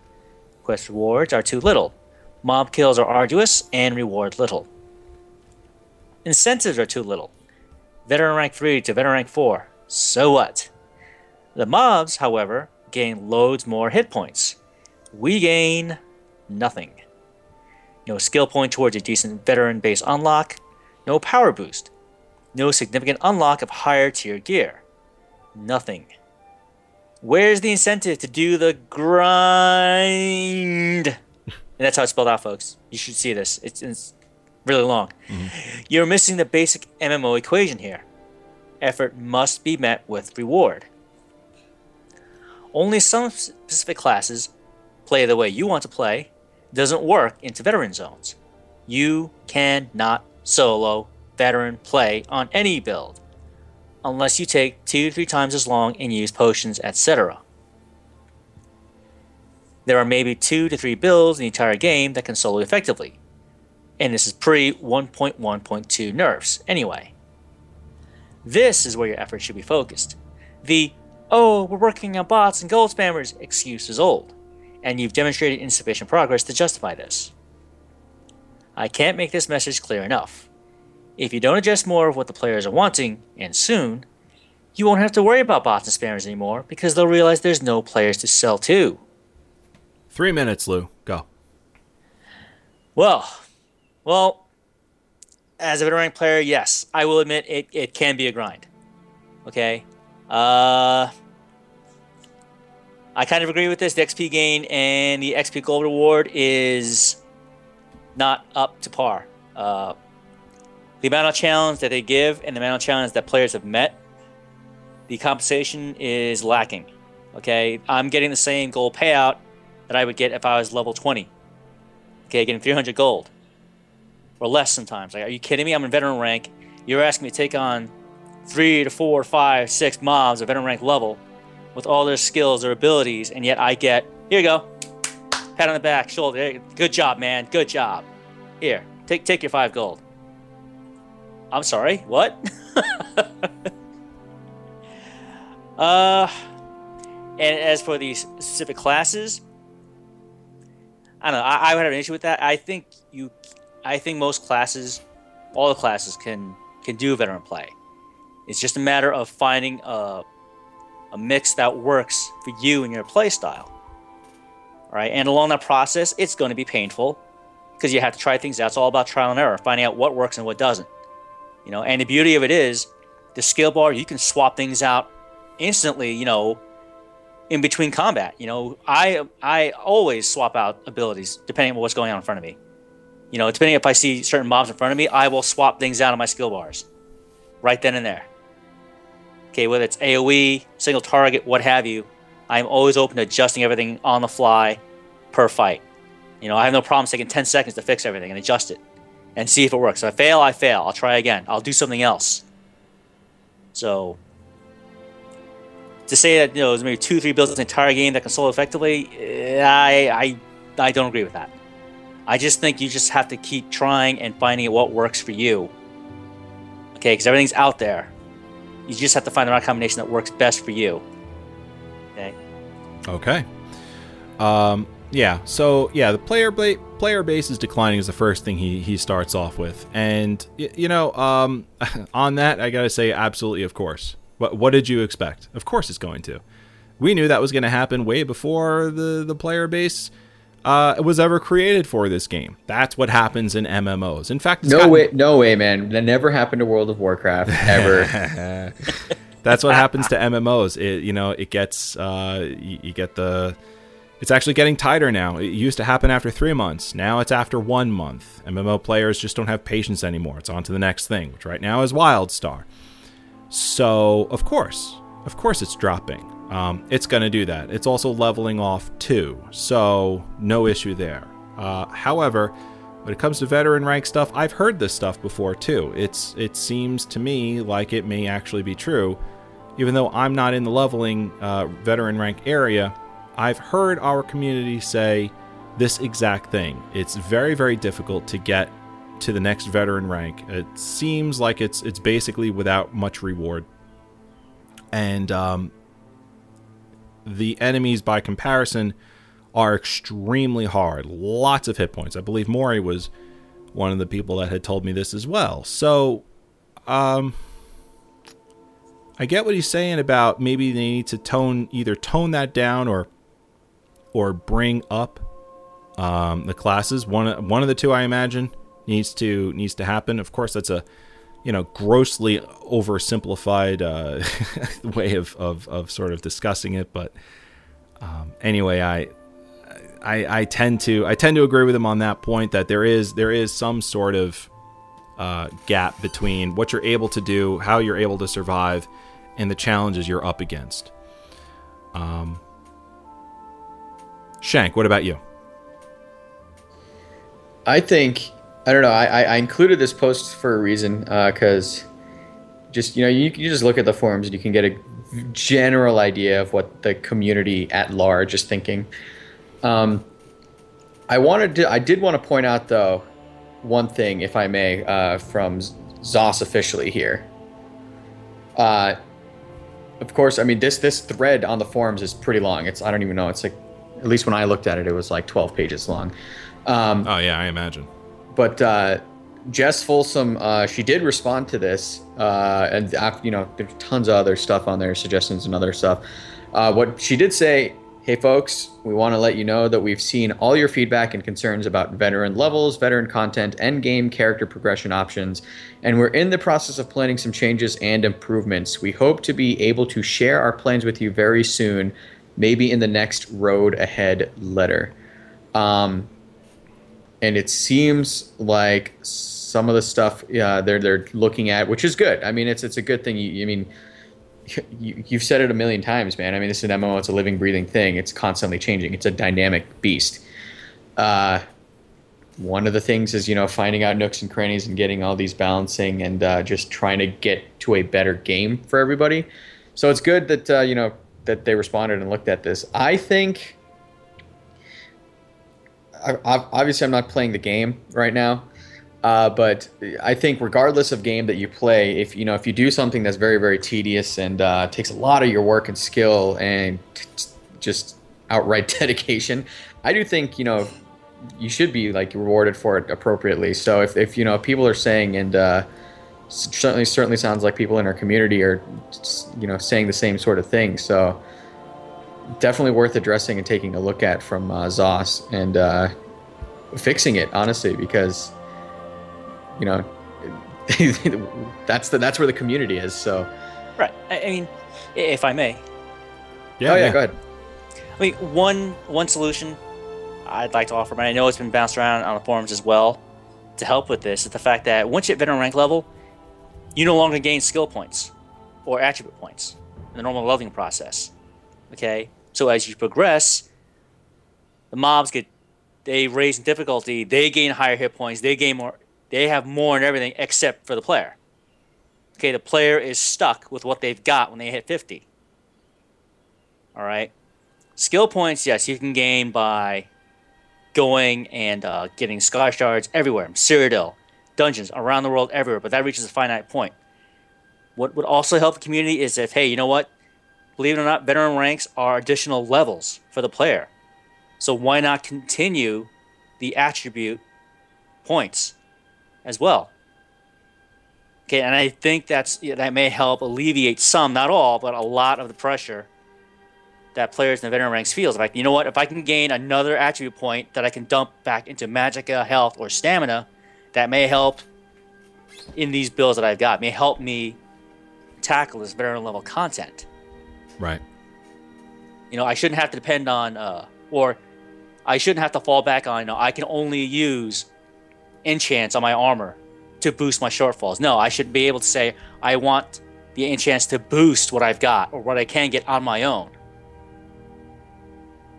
Quest rewards are too little. Mob kills are arduous and reward little. Incentives are too little. Veteran rank 3 to veteran rank 4. So what? The mobs, however, gain loads more hit points. We gain nothing. No skill point towards a decent veteran base unlock. No power boost. No significant unlock of higher tier gear. Nothing. Where's the incentive to do the grind?" And that's how it's spelled out, folks. You should see this. It's really long. Mm-hmm. "You're missing the basic MMO equation here. Effort must be met with reward. Only some specific classes play the way you want to play. Doesn't work into veteran zones. You cannot solo veteran play on any build unless you take 2 to 3 times as long and use potions, etc. There are maybe 2 to 3 builds in the entire game that can solo effectively, and this is pre 1.1.2 nerfs anyway. This is where your efforts should be focused. The 'oh, we're working on bots and gold spammers' excuse is old, and you've demonstrated insufficient progress to justify this. I can't make this message clear enough. If you don't adjust more of what the players are wanting, and soon, you won't have to worry about bots and spammers anymore because they'll realize there's no players to sell to." 3 minutes, Lou. Go. Well, as a veteran player, yes, I will admit it can be a grind. Okay? I kind of agree with this. The XP gain and the XP gold reward is not up to par. The amount of challenge that they give and the amount of challenge that players have met, the compensation is lacking. Okay, I'm getting the same gold payout that I would get if I was level 20. Okay, getting 300 gold or less sometimes. Like, are you kidding me? I'm in veteran rank. You're asking me to take on 3 to 4, 5, 6 mobs at veteran rank level with all their skills, their abilities, and yet I get, here you go, pat on the back, shoulder, good job, man, good job. Here, take your 5 gold. I'm sorry, what? And as for these specific classes, I don't know, I would have an issue with that. I think most classes, all the classes can do veteran play. It's just a matter of finding a mix that works for you and your play style. All right, and along that process, it's going to be painful because you have to try things out. It's all about trial and error, finding out what works and what doesn't. You know, and the beauty of it is the skill bar, you can swap things out instantly, you know, in between combat. You know, I always swap out abilities depending on what's going on in front of me. You know, depending if I see certain mobs in front of me, I will swap things out of my skill bars right then and there. Okay, whether it's AoE, single target, what have you, I'm always open to adjusting everything on the fly per fight. You know, I have no problems taking 10 seconds to fix everything and adjust it and see if it works. If I fail, I fail. I'll try again. I'll do something else. So to say that, you know, there's maybe 2-3 builds in the entire game that can solo effectively, I don't agree with that. I just think you just have to keep trying and finding what works for you. Okay, because everything's out there. You just have to find the right combination that works best for you. Okay. Okay. Yeah. So yeah, the player base is declining is the first thing he starts off with, and you know, on that I gotta say absolutely, of course. What did you expect? Of course it's going to. We knew that was going to happen way before the player base was ever created for this game. That's what happens in MMOs. In fact, it's no way, man. That never happened to World of Warcraft ever. That's what happens to MMOs. It, you know, it gets you get the. It's actually getting tighter now. It used to happen after 3 months. Now it's after 1 month. MMO players just don't have patience anymore. It's on to the next thing, which right now is WildStar. So, of course it's dropping. It's going to do that. It's also leveling off too. So, no issue there. However, when it comes to veteran rank stuff, I've heard this stuff before too. It seems to me like it may actually be true. Even though I'm not in the leveling veteran rank area, I've heard our community say this exact thing. It's very, very difficult to get to the next veteran rank. It seems like it's basically without much reward. And the enemies, by comparison, are extremely hard. Lots of hit points. I believe Mori was one of the people that had told me this as well. So, I get what he's saying about maybe they need to either tone that down or bring up the classes. One of the two, I imagine, needs to happen. Of course, that's a, you know, grossly oversimplified way of sort of discussing it. But anyway, I tend to agree with him on that point, that there is some sort of gap between what you're able to do, how you're able to survive, and the challenges you're up against. Shank, what about you? I think, I don't know, I included this post for a reason, because just, you know, you just look at the forums and you can get a general idea of what the community at large is thinking. I did want to point out, though, one thing, if I may, from ZOS officially here. Of course, I mean, this thread on the forums is pretty long. It's, I don't even know, it's like, at least when I looked at it, it was like 12 pages long. Oh, yeah, I imagine. But Jess Folsom, she did respond to this. And, you know, there's tons of other stuff on there, suggestions and other stuff. What she did say, hey, folks, we want to let you know that we've seen all your feedback and concerns about veteran levels, veteran content, endgame character progression options, and we're in the process of planning some changes and improvements. We hope to be able to share our plans with you very soon, maybe in the next Road Ahead letter. And it seems like some of the stuff they're looking at, which is good. I mean, it's a good thing. You've said it a million times, man. I mean, this is an MMO. It's a living, breathing thing. It's constantly changing. It's a dynamic beast. One of the things is, you know, finding out nooks and crannies and getting all these balancing and just trying to get to a better game for everybody. So it's good that, you know, that they responded and looked at this. I think, obviously I'm not playing the game right now. But I think regardless of game that you play, if you do something that's very, very tedious and takes a lot of your work and skill and just outright dedication, I do think, you know, you should be like rewarded for it appropriately. So if you know, people are saying, and certainly sounds like people in our community are, you know, saying the same sort of thing. So definitely worth addressing and taking a look at from ZOS and fixing it, honestly, because, you know, That's where the community is. So, right. I mean, if I may. Yeah. Oh yeah. Go ahead. I mean, one solution I'd like to offer, but I know it's been bounced around on the forums as well, to help with this is the fact that once you hit veteran rank level, you no longer gain skill points or attribute points in the normal leveling process. Okay, so as you progress, the mobs they raise in difficulty, they gain higher hit points, they gain more, they have more and everything except for the player. Okay, the player is stuck with what they've got when they hit 50. All right, skill points, yes, you can gain by going and getting Sky Shards everywhere, Cyrodiil, dungeons around the world, everywhere, but that reaches a finite point. What would also help the community is if, hey, you know what? Believe it or not, veteran ranks are additional levels for the player. So why not continue the attribute points as well? Okay, and I think that may help alleviate some, not all, but a lot of the pressure that players in the veteran ranks feels. Like, you know what? If I can gain another attribute point that I can dump back into magicka, health, or stamina, that may help in these builds that I've got. May help me tackle this veteran level content. Right. You know, I shouldn't have to depend on or I shouldn't have to fall back on, you know, I can only use enchants on my armor to boost my shortfalls. No, I should be able to say, I want the enchants to boost what I've got or what I can get on my own.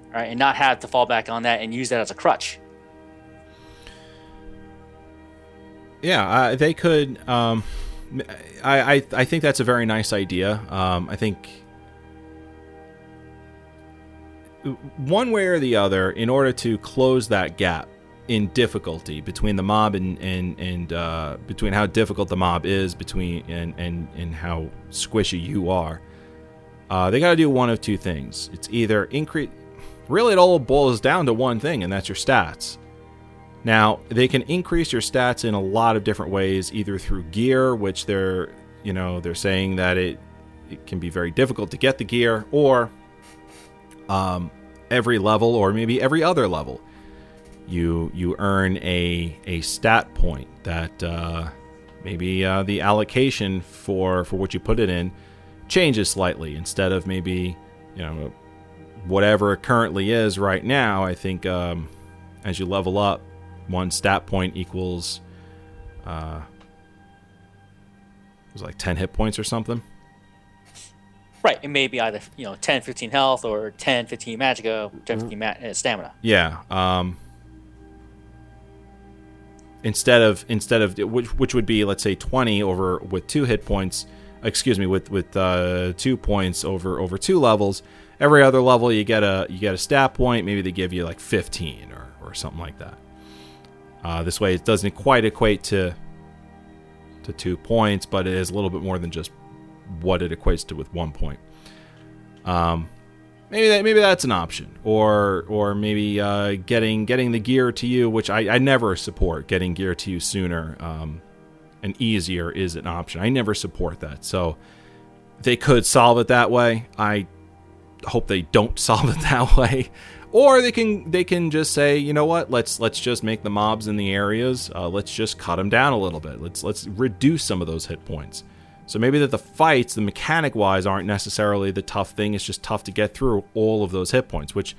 All right, and not have to fall back on that and use that as a crutch. Yeah, they could. I think that's a very nice idea. I think one way or the other, in order to close that gap in difficulty between the mob and between how difficult the mob is between and how squishy you are, they got to do one of two things. It's either increase. Really, it all boils down to one thing, and that's your stats. Now, they can increase your stats in a lot of different ways, either through gear, which they're saying that it can be very difficult to get the gear, or every level, or maybe every other level, you earn a stat point that maybe the allocation for what you put it in changes slightly. Instead of maybe, you know, whatever it currently is right now, I think as you level up, one stat point equals it was like 10 hit points or something. Right, it may be either, you know, 10, 15 health or 10, 15 magicka, 10, 15 stamina. Yeah. Instead of which would be, let's say, 20 over with 2 hit points. Excuse me, with 2 points over 2 levels. Every other level, you get a stat point. Maybe they give you like 15 or something like that. This way, it doesn't quite equate to 2 points, but it is a little bit more than just what it equates to with 1 point. Maybe that's an option, or maybe getting the gear to you, which I never support. Getting gear to you sooner and easier is an option. I never support that. So they could solve it that way. I hope they don't solve it that way, or they can just say, you know what, let's just make the mobs in the areas, let's just cut them down a little bit, let's reduce some of those hit points, so maybe that the fights, the mechanic wise, aren't necessarily the tough thing. It's just tough to get through all of those hit points, which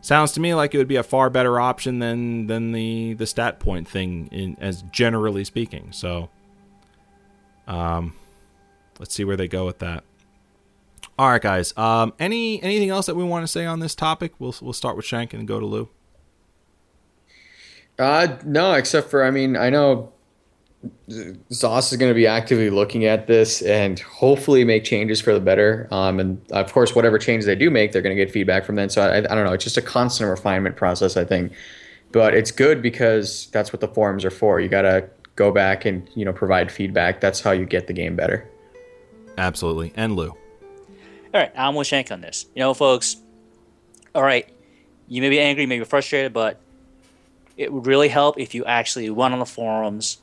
sounds to me like it would be a far better option than the stat point thing, in as generally speaking. So let's see where they go with that. All right, guys. Anything else that we want to say on this topic? We'll start with Shank and go to Lou. No, except for, I mean, I know ZOS is going to be actively looking at this and hopefully make changes for the better. And of course, whatever changes they do make, they're going to get feedback from them. So I don't know. It's just a constant refinement process, I think. But it's good because that's what the forums are for. You got to go back and, you know, provide feedback. That's how you get the game better. Absolutely. And Lou. All right, I'm with Shank on this. You know, folks, all right, you may be angry, you may be frustrated, but it would really help if you actually went on the forums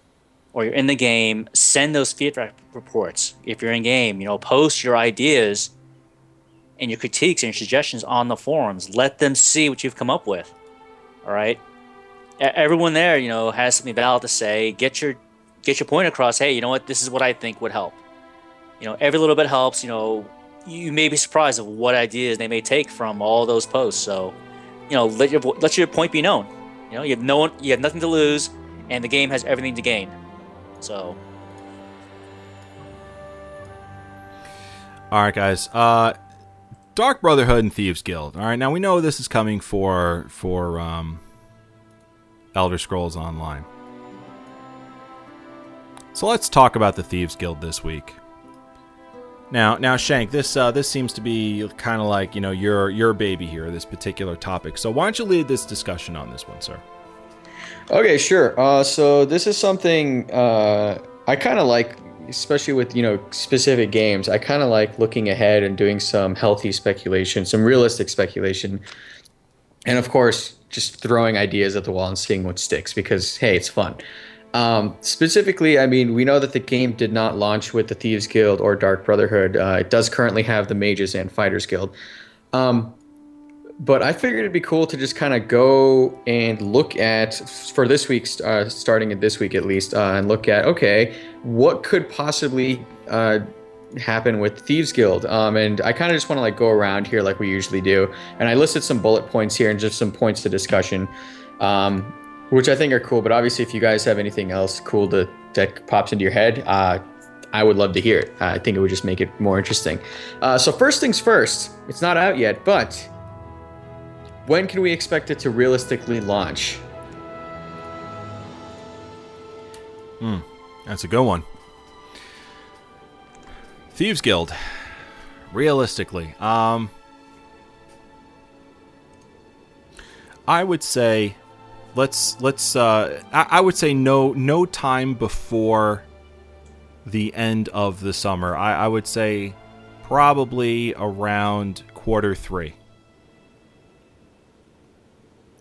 or you're in the game, send those feedback reports if you're in game. You know, post your ideas and your critiques and your suggestions on the forums. Let them see what you've come up with, all right? Everyone there, you know, has something valid to say. Get your get your point across. Hey, you know what? This is what I think would help. You know, every little bit helps. You know, you may be surprised of what ideas they may take from all those posts. So, you know, let your point be known. You know, you have nothing to lose, and the game has everything to gain. So. All right, guys. Dark Brotherhood and Thieves Guild. All right, now we know this is coming for Elder Scrolls Online. So let's talk about the Thieves Guild this week. Now, Shank, this seems to be kind of like, you know, your baby here, this particular topic. So why don't you lead this discussion on this one, sir? Okay, sure. So this is something I kind of like, especially with, you know, specific games. I kind of like looking ahead and doing some healthy speculation, some realistic speculation. And, of course, just throwing ideas at the wall and seeing what sticks because, hey, it's fun. Specifically, I mean, we know that the game did not launch with the Thieves Guild or Dark Brotherhood. It does currently have the Mages and Fighters Guild. But I figured it'd be cool to just kind of go and look at, for this week's, starting at this week at least, and look at, okay, what could possibly happen with Thieves Guild? And I kind of just want to like go around here like we usually do. And I listed some bullet points here and just some points to discussion, which I think are cool. But obviously, if you guys have anything else cool that pops into your head, I would love to hear it. I think it would just make it more interesting. So first things first, it's not out yet, but... when can we expect it to realistically launch? That's a good one. Thieves Guild. Realistically. I would say I would say no time before the end of the summer. I would say probably around quarter three.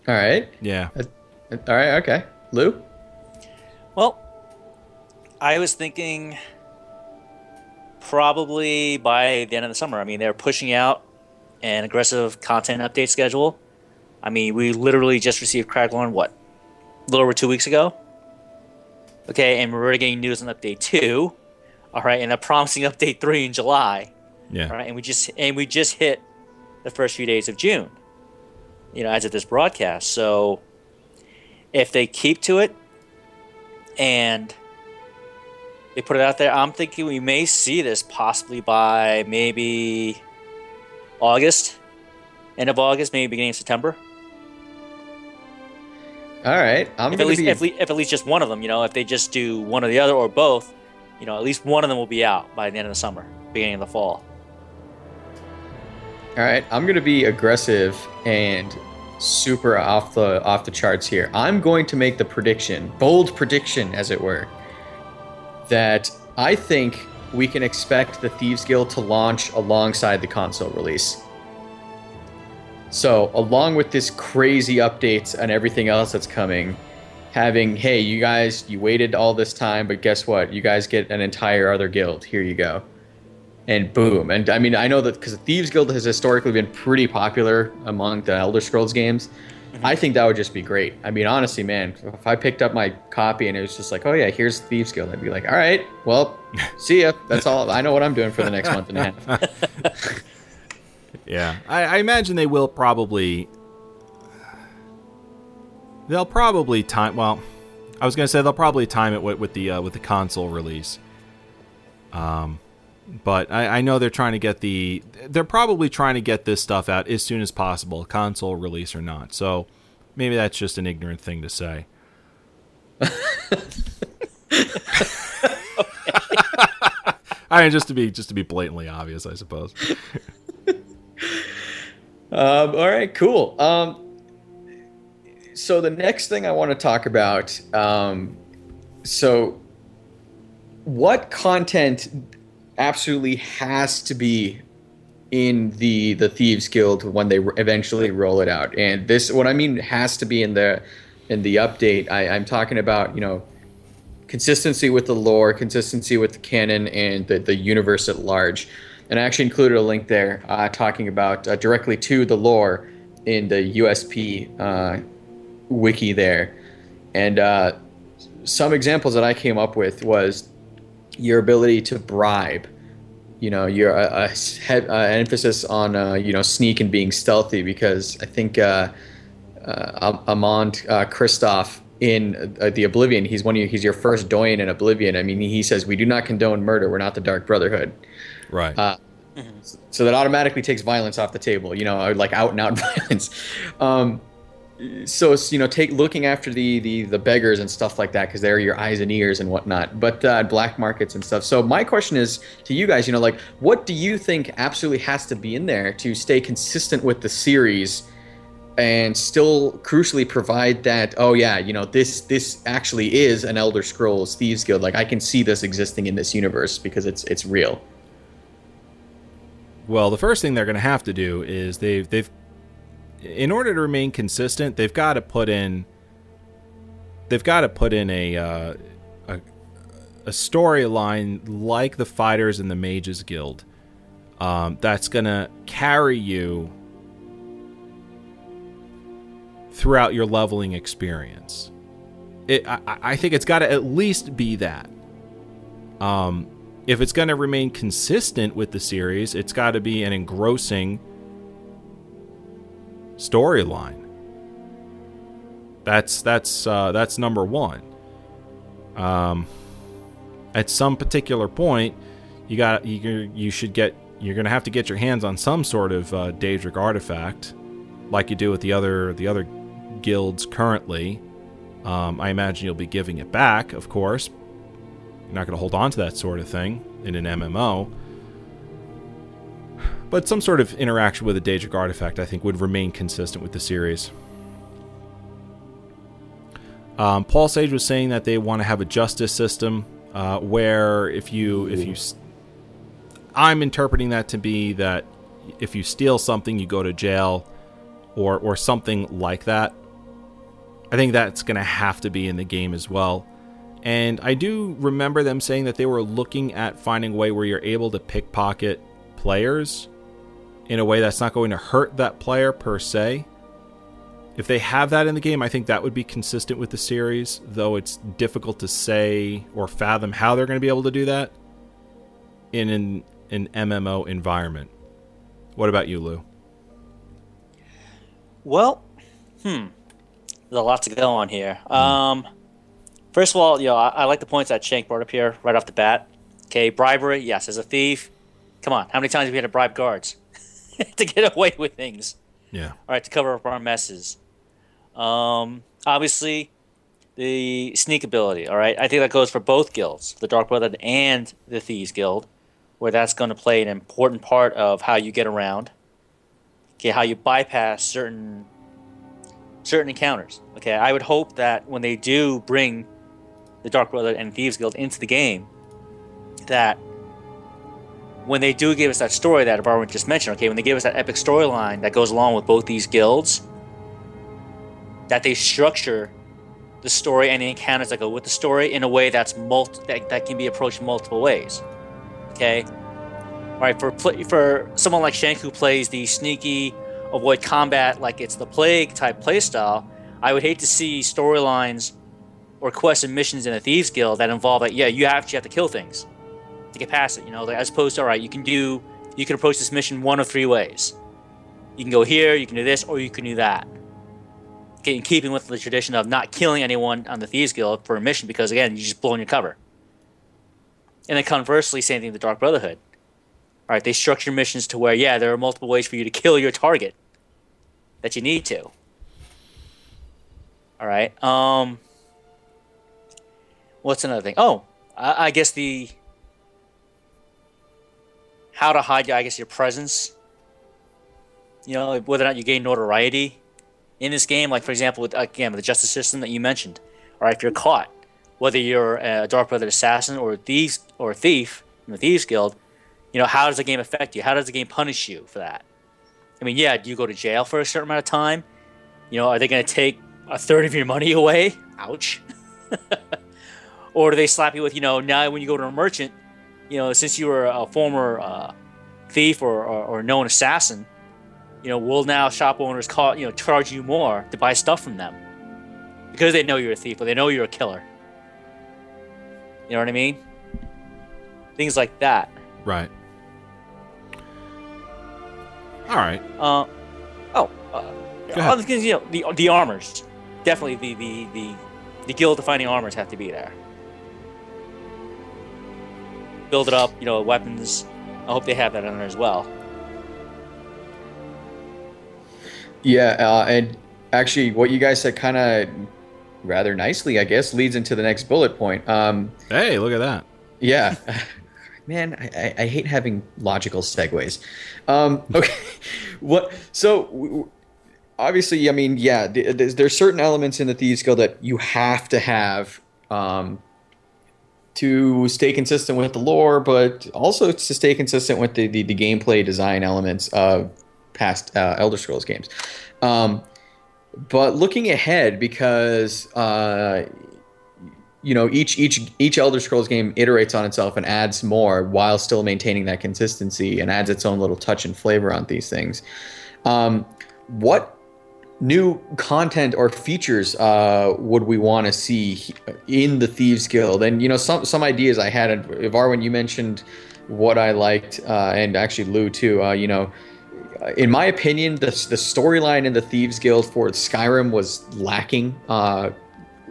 All right. Yeah. All right. Okay. Lou? Well, I was thinking probably by the end of the summer. I mean, they're pushing out an aggressive content update schedule. I mean, we literally just received Craglorn, a little over 2 weeks ago? Okay, and we're already getting news on update 2. All right, and a promising update 3 in July. Yeah. All right, and we just hit the first few days of June. You know, as of this broadcast. So if they keep to it and they put it out there, I'm thinking we may see this possibly by maybe August, end of August, maybe beginning of September. All right. If at least just one of them, you know, if they just do one or the other or both, you know, at least one of them will be out by the end of the summer, beginning of the fall. All right, I'm going to be aggressive and super off the charts here. I'm going to make the prediction, bold prediction as it were, that I think we can expect the Thieves Guild to launch alongside the console release. So, along with this crazy updates and everything else that's coming, having, hey, you guys, you waited all this time, but guess what? You guys get an entire other guild. Here you go. And boom. And I mean, I know that because the Thieves Guild has historically been pretty popular among the Elder Scrolls games. Mm-hmm. I think that would just be great. I mean, honestly, man, if I picked up my copy and it was just like, oh, yeah, here's Thieves Guild, I'd be like, all right, well, see ya. That's all. I know what I'm doing for the next month and a half. Yeah. I imagine they will probably. They'll probably time. Well, I was going to say they'll probably time it with the console release. But I know they're trying to get they're probably trying to get this stuff out as soon as possible, console release or not. So maybe that's just an ignorant thing to say. I mean, just to be blatantly obvious, I suppose. All right, cool. So the next thing I want to talk about. So what content absolutely has to be in the Thieves Guild when they eventually roll it out? And this, what I mean, has to be in the update. I'm talking about, you know, consistency with the lore, consistency with the canon, and the universe at large. And I actually included a link there talking about directly to the lore in the USP wiki there. And some examples that I came up with was your ability to bribe. You know, your emphasis on sneak and being stealthy, because I think Amand Kristoff in the Oblivion, he's your first doyen in Oblivion. I mean, he says, "We do not condone murder. We're not the Dark Brotherhood." Right. So that automatically takes violence off the table. You know, like out and out violence. So it's, take looking after the beggars and stuff like that, because they're your eyes and ears and whatnot. But black markets and stuff. So my question is to you guys, what do you think absolutely has to be in there to stay consistent with the series and still crucially provide that, this actually is an Elder Scrolls Thieves Guild. Like, I can see this existing in this universe because it's real. Well, the first thing they're going to have to do is they've in order to remain consistent, they've got to put in a storyline like the Fighters and the Mages Guild that's going to carry you throughout your leveling experience. I think it's got to at least be that. If it's going to remain consistent with the series, it's got to be an engrossing storyline. That's number one. At some particular point, you're going to have to get your hands on some sort of Daedric artifact, like you do with the other guilds currently. I imagine you'll be giving it back, of course. You're not going to hold on to that sort of thing in an MMO. But some sort of interaction with a Daedric artifact, I think, would remain consistent with the series. Paul Sage was saying that they want to have a justice system where if you, I'm interpreting that to be that if you steal something, you go to jail, or something like that. I think that's going to have to be in the game as well. And I do remember them saying that they were looking at finding a way where you're able to pickpocket players in a way that's not going to hurt that player per se. If they have that in the game, I think that would be consistent with the series, though it's difficult to say or fathom how they're going to be able to do that in an MMO environment. What about you, Lou? Well, there's a lot to go on here. First of all, I like the points that Shank brought up here right off the bat. Okay, bribery, yes, as a thief. Come on, how many times have we had to bribe guards to get away with things? Yeah. All right, to cover up our messes. Obviously, the sneak ability, all right? I think that goes for both guilds, the Dark Brotherhood and the Thieves Guild, where that's going to play an important part of how you get around. Okay, how you bypass certain encounters. Okay, I would hope that when they do bring the Dark Brotherhood and Thieves Guild into the game, that when they do give us that story that Ivarwin just mentioned, okay, when they give us that epic storyline that goes along with both these guilds, that they structure the story and the encounters that go with the story in a way that's that can be approached multiple ways. Okay. All right, for someone like Shank, who plays the sneaky, avoid combat like it's the plague type playstyle, I would hate to see storylines or quests and missions in a Thieves Guild that involve that. Yeah, you have to kill things to get past it. As opposed to, all right, you can approach this mission one of three ways. You can go here, you can do this, or you can do that. Okay, in keeping with the tradition of not killing anyone on the Thieves Guild for a mission, because again, you're just blowing your cover. And then conversely, same thing with the Dark Brotherhood. All right, they structure missions to where, yeah, there are multiple ways for you to kill your target that you need to. All right. What's another thing? Oh, I guess the how to hide, your presence. Whether or not you gain notoriety in this game. Like, for example, with the justice system that you mentioned. All right, if you're caught, whether you're a Dark Brotherhood assassin or a thief in the Thieves Guild, how does the game affect you? How does the game punish you for that? I mean, yeah, do you go to jail for a certain amount of time? Are they going to take a third of your money away? Ouch. Or do they slap you with, now when you go to a merchant, since you were a former thief or known assassin, will now shop owners charge you more to buy stuff from them because they know you're a thief or they know you're a killer. You know what I mean? Things like that. Right. All right. Other things, you know, the armors, definitely the guild defining armors have to be there. Build it up, you know, weapons. I hope they have that on there as well. Yeah, and actually, what you guys said kind of rather nicely, I guess, leads into the next bullet point. Hey, look at that. Yeah. Man, I hate having logical segues. Okay. So, obviously, I mean, yeah, there's certain elements in the Thieves Guild that you have to have to stay consistent with the lore, but also to stay consistent with the gameplay design elements of past Elder Scrolls games. But looking ahead, because you know, each Elder Scrolls game iterates on itself and adds more while still maintaining that consistency and adds its own little touch and flavor on these things. What new content or features would we want to see in the Thieves Guild? And you know, some ideas I had. And Ivarwin, you mentioned what I liked, and actually Lou too. You know, in my opinion, the storyline in the Thieves Guild for Skyrim was lacking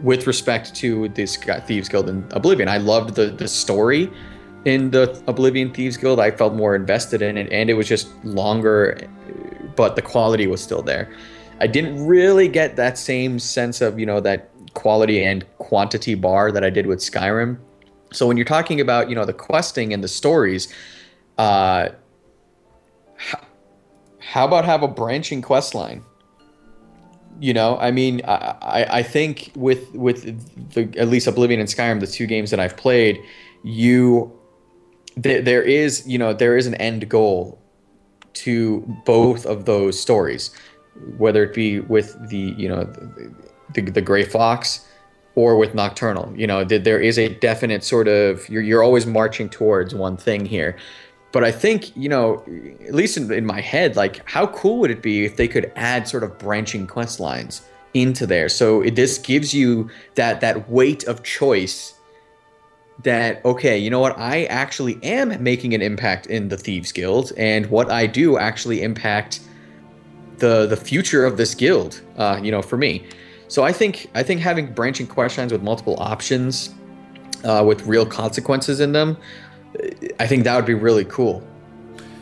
with respect to the Thieves Guild in Oblivion. I loved the story in the Oblivion Thieves Guild. I felt more invested in it, and it was just longer, but the quality was still there. I didn't really get that same sense of, you know, that quality and quantity bar that I did with Skyrim. So when you're talking about, you know, the questing and the stories, how about have a branching quest line? You know, I mean, I think with the, at least Oblivion and Skyrim, the two games that I've played, there is an end goal to both of those stories, whether it be with the, you know, the Gray Fox or with Nocturnal. You know, there is a definite sort of, you're always marching towards one thing here. But I think, you know, at least in my head, like, how cool would it be if they could add sort of branching quest lines into there? So this gives you that weight of choice that, okay, you know what, I actually am making an impact in the Thieves Guild, and what I do actually impact the future of this guild, you know, for me. So I think having branching quest lines with multiple options, with real consequences in them, I think that would be really cool.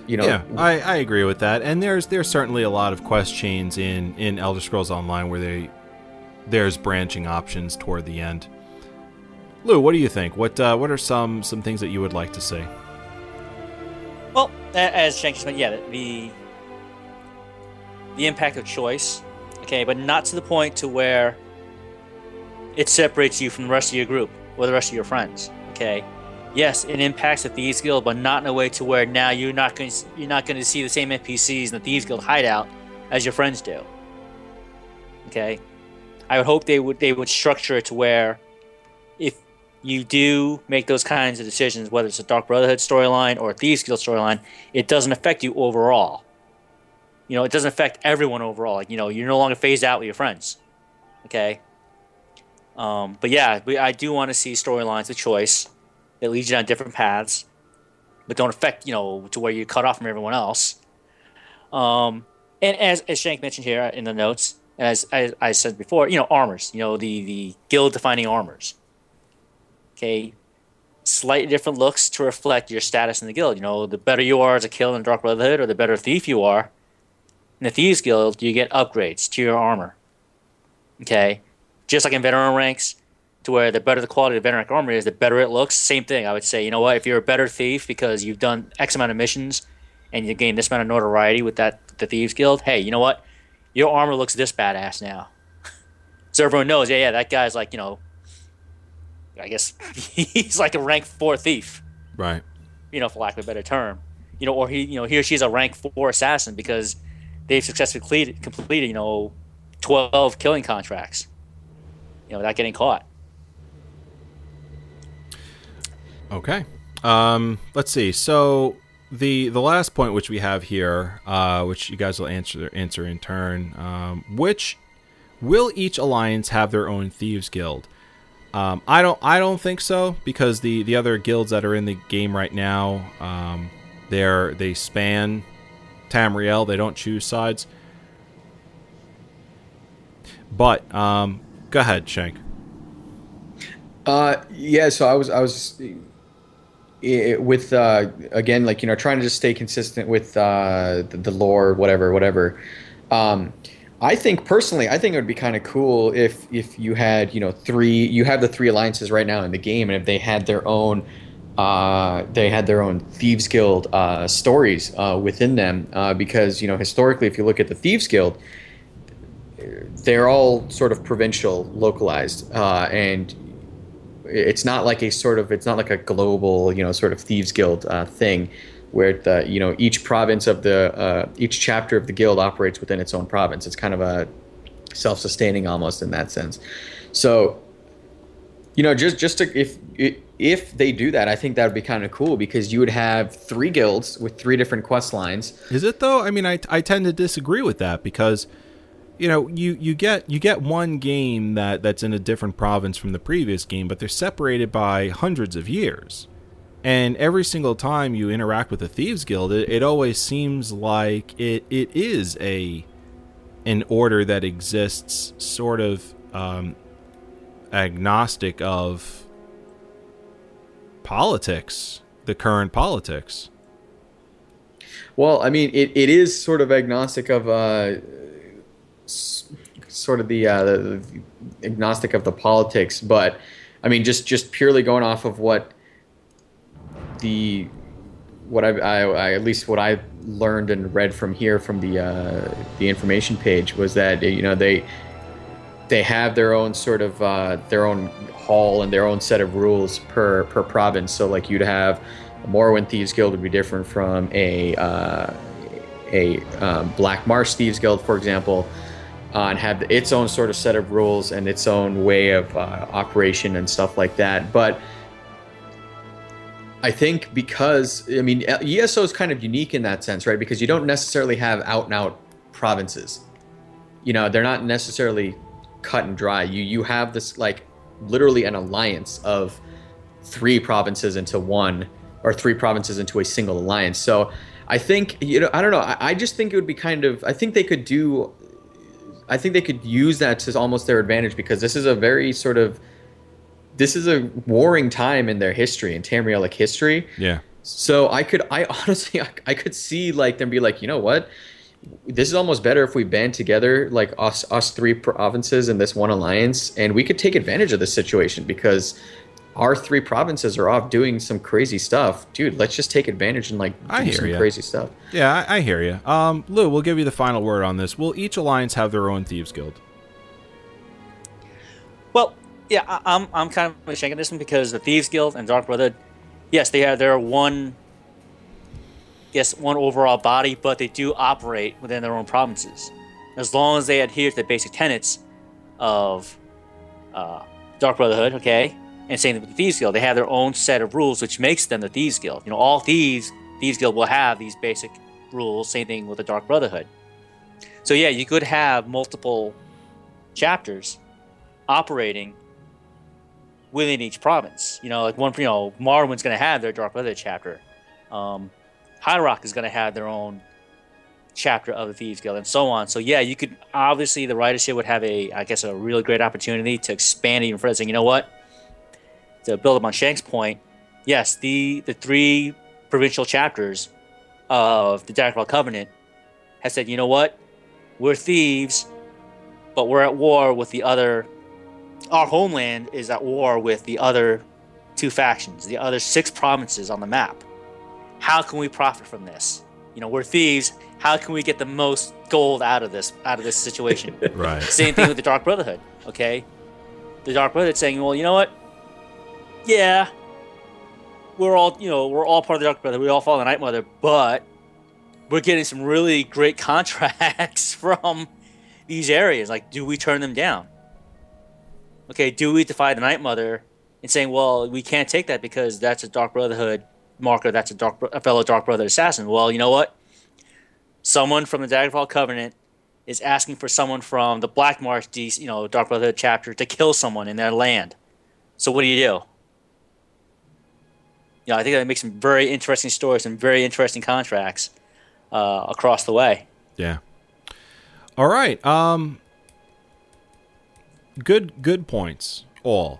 You know, yeah, I agree with that. And there's certainly a lot of quest chains in Elder Scrolls Online where there's branching options toward the end. Lou, what do you think? What are some things that you would like to see? Well, as Shank said, yeah, the impact of choice, okay, but not to the point to where it separates you from the rest of your group or the rest of your friends, okay. Yes, it impacts the Thieves Guild, but not in a way to where now you're not going to see the same NPCs in the Thieves Guild hideout as your friends do. Okay, I would hope they would structure it to where if you do make those kinds of decisions, whether it's a Dark Brotherhood storyline or a Thieves Guild storyline, it doesn't affect you overall. You know, it doesn't affect everyone overall. Like, you know, you're no longer phased out with your friends. Okay, but yeah, I do want to see storylines of choice that leads you down different paths, but don't affect, you know, to where you're cut off from everyone else. And as Shank mentioned here in the notes, and as I said before, you know, armors, you know, the guild-defining armors. Okay, slightly different looks to reflect your status in the guild. You know, the better you are as a kill in Dark Brotherhood, or the better thief you are in the Thieves Guild, you get upgrades to your armor. Okay, just like in veteran ranks, to where the better the quality of veteran armor is, the better it looks. Same thing, I would say, you know what, if you're a better thief because you've done X amount of missions and you gain this amount of notoriety with the Thieves Guild, hey, you know what, your armor looks this badass now. So everyone knows, yeah, that guy's like, you know, I guess he's like a rank 4 thief. Right. You know, for lack of a better term. You know, or he, you know, he or she's a rank 4 assassin because they've successfully completed, you know, 12 killing contracts, you know, without getting caught. Okay. Let's see. So the last point which we have here, which you guys will answer in turn, which will each alliance have their own Thieves Guild? I don't think so, because the other guilds that are in the game right now, they span Tamriel. They don't choose sides. But go ahead, Shank. So I was with again, like, you know, trying to just stay consistent with the lore, whatever. I think personally it would be kind of cool if you had, you know, you have the three alliances right now in the game, and if they had their own Thieves Guild stories within them, because, you know, historically, if you look at the Thieves Guild, they're all sort of provincial, localized, and it's not like a global, you know, sort of Thieves Guild thing, where the, you know, each province of the each chapter of the guild operates within its own province. It's kind of a self-sustaining almost in that sense. So, you know, if they do that, I think that would be kind of cool, because you would have three guilds with three different quest lines. Is it though? I mean, I tend to disagree with that, because, you know, you get one game that's in a different province from the previous game, but they're separated by hundreds of years. And every single time you interact with the Thieves Guild, it always seems like it is an order that exists sort of agnostic of politics, the current politics. Well, I mean, it is sort of agnostic of the agnostic of the politics, but I mean, just purely going off of what I learned and read from here from the information page was that, you know, they have their own sort of their own hall and their own set of rules per province. So, like, you'd have a Morrowind Thieves Guild would be different from a Black Marsh Thieves Guild, for example, and have its own sort of set of rules and its own way of operation and stuff like that. But I think because, I mean, ESO is kind of unique in that sense, right? Because you don't necessarily have out-and-out provinces. You know, they're not necessarily cut and dry. You have this, like, literally an alliance of three provinces into one, or three provinces into a single alliance. So I think, you know, I don't know. I just think it would be kind of, I think they could use that to almost their advantage, because this is a very sort of, this is a warring time in their history, in Tamrielic history. Yeah. So I honestly could see, like, them be like, you know what, this is almost better if we band together, like us three provinces in this one alliance, and we could take advantage of this situation because our three provinces are off doing some crazy stuff. Dude, let's just take advantage and, like, do some crazy stuff. Yeah, I hear you. Lou, we'll give you the final word on this. Will each alliance have their own Thieves Guild? Well, yeah, I'm kind of shaking this one, because the Thieves Guild and Dark Brotherhood, yes, they have their one overall body, but they do operate within their own provinces. As long as they adhere to the basic tenets of Dark Brotherhood, okay, and same with the Thieves Guild, they have their own set of rules, which makes them the Thieves Guild. You know, all Thieves Guild will have these basic rules. Same thing with the Dark Brotherhood. So yeah, you could have multiple chapters operating within each province. You know, like one, you know, Morrowind's going to have their Dark Brotherhood chapter. High Rock is going to have their own chapter of the Thieves Guild, and so on. So yeah, you could obviously, the writership would have a really great opportunity to expand even further. Saying, you know what, to build up on Shank's point, yes, the three provincial chapters of the Daggerfall Covenant has said, you know what, we're thieves, but we're at war with the other. Our homeland is at war with the other two factions, the other six provinces on the map. How can we profit from this? You know, we're thieves. How can we get the most gold out of this situation? Right. Same thing with the Dark Brotherhood. Okay, the Dark Brotherhood saying, well, you know what? Yeah, we're all part of the Dark Brotherhood. We all follow the Night Mother, but we're getting some really great contracts from these areas. Like, do we turn them down? Okay, do we defy the Night Mother and saying, well, we can't take that because that's a Dark Brotherhood marker, that's a fellow Dark Brotherhood assassin. Well, you know what? Someone from the Daggerfall Covenant is asking for someone from the Black Marsh Dark Brotherhood chapter to kill someone in their land. So what do? You know, I think that makes some very interesting stories and very interesting contracts across the way. Yeah. All right. Good points. All.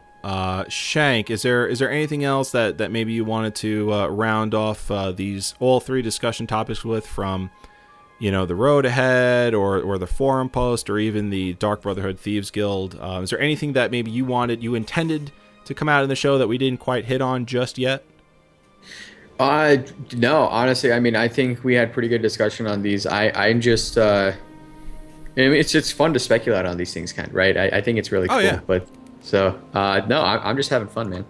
Shank, is there anything else that maybe you wanted to round off these all three discussion topics with, from, you know, the road ahead or the forum post or even the Dark Brotherhood Thieves Guild? Is there anything that maybe you intended to come out in the show that we didn't quite hit on just yet? No, honestly, I mean, I think we had pretty good discussion on these. I'm just, I mean, it's fun to speculate on these things, kind of, right? I think it's really cool, yeah. But so, no, I'm just having fun, man.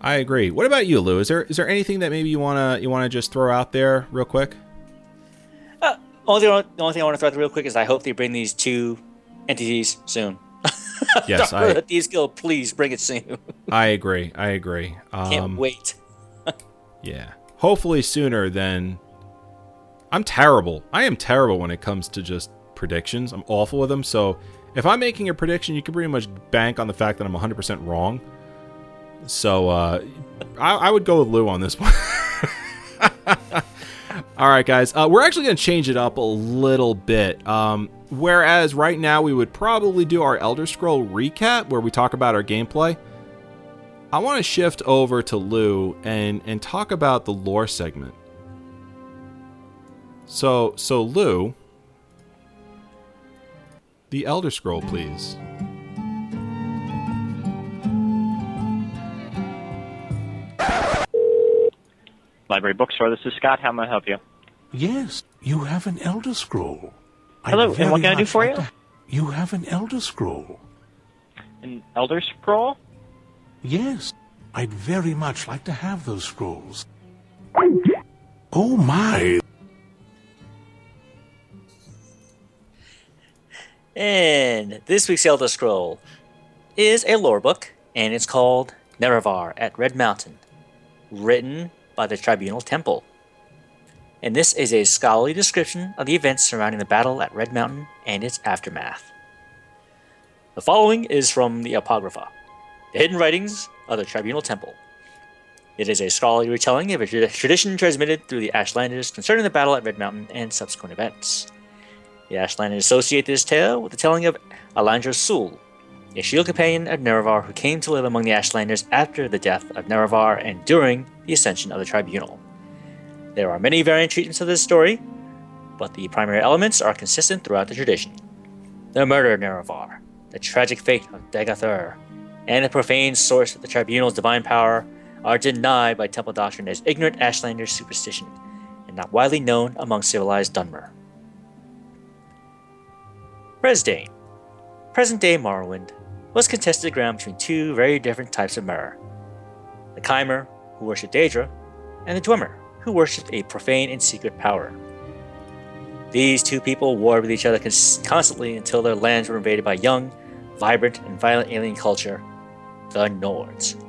I agree. What about you, Lou? Is there anything that maybe you wanna just throw out there real quick? The only thing I want to throw out there real quick is I hope they bring these two entities soon. Yes, these go. Please bring it soon. I agree. Can't wait. Yeah, hopefully sooner than. I'm terrible. I am terrible when it comes to just predictions. I'm awful with them. So if I'm making a prediction, you can pretty much bank on the fact that I'm 100% wrong. So I would go with Lou on this one. All right, guys. We're actually going to change it up a little bit. Whereas right now we would probably do our Elder Scroll recap where we talk about our gameplay. I want to shift over to Lou and talk about the lore segment. So Lou, the Elder Scroll, please. Library Bookstore, this is Scott. How may I help you? Yes, you have an Elder Scroll. Hello, and what can I do for you? You have an Elder Scroll. An Elder Scroll? Yes, I'd very much like to have those scrolls. Oh my! And this week's Elder Scroll is a lore book, and it's called Nerevar at Red Mountain, written by the Tribunal Temple. And this is a scholarly description of the events surrounding the battle at Red Mountain and its aftermath. The following is from the Apocrypha. The Hidden Writings of the Tribunal Temple. It is a scholarly retelling of a tradition transmitted through the Ashlanders concerning the battle at Red Mountain and subsequent events. The Ashlanders associate this tale with the telling of Alandra Sul, a shield companion of Nerevar who came to live among the Ashlanders after the death of Nerevar and during the ascension of the Tribunal. There are many variant treatments of this story, but the primary elements are consistent throughout the tradition. The murder of Nerevar, the tragic fate of Dagoth Ur, and the profane source of the Tribunal's divine power are denied by temple doctrine as ignorant Ashlander superstition and not widely known among civilized Dunmer. Resdayn, present-day Morrowind, was contested ground between two very different types of myrrh. The Chimer, who worshipped Daedra, and the Dwemer, who worshipped a profane and secret power. These two people warred with each other constantly until their lands were invaded by young, vibrant, and violent alien culture, the Nords.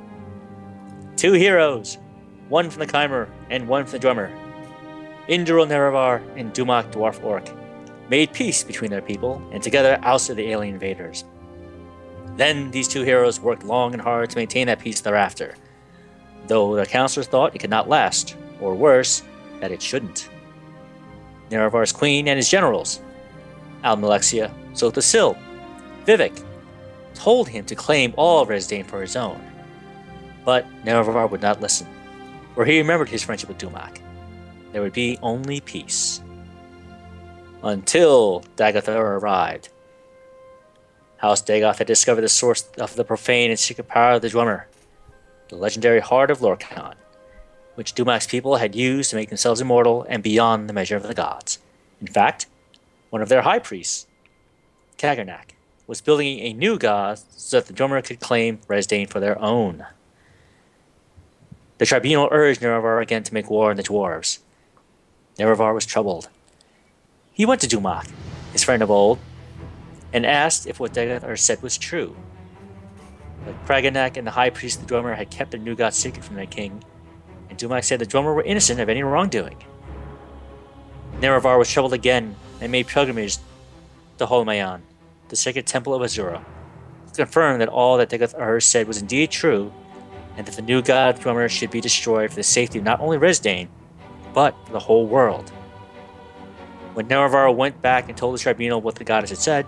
Two heroes, one from the Chimer and one from the Dwemer, Indoril Nerevar and Dumac Dwarf Orc, made peace between their people and together ousted the alien invaders. Then these two heroes worked long and hard to maintain that peace thereafter, though their counselors thought it could not last, or worse, that it shouldn't. Nerevar's queen and his generals, Almalexia, Sothasil, Vivek, told him to claim all Resdayn for his own. But Nerevar would not listen, for he remembered his friendship with Dumac. There would be only peace. Until Dagoth Ur arrived. House Dagoth had discovered the source of the profane and secret power of the Dwemer, the legendary heart of Lorkhan, which Dumac's people had used to make themselves immortal and beyond the measure of the gods. In fact, one of their high priests, Kagrenac, was building a new god so that the Dunmer could claim Resdayn for their own. The Tribunal urged Nerevar again to make war on the dwarves. Nerevar was troubled. He went to Dumac, his friend of old, and asked if what Dagoth Ur said was true. But Craglorn and the high priest of the Dunmer had kept their new god secret from their king, and Dumac said the Dunmer were innocent of any wrongdoing. Nerevar was troubled again and made pilgrimage to Holmayan, the sacred temple of Azura, confirmed that all that Dagoth Ur said was indeed true, and that the new god Dwemer should be destroyed for the safety of not only Resdayn, but for the whole world. When Nerevar went back and told the tribunal what the goddess had said,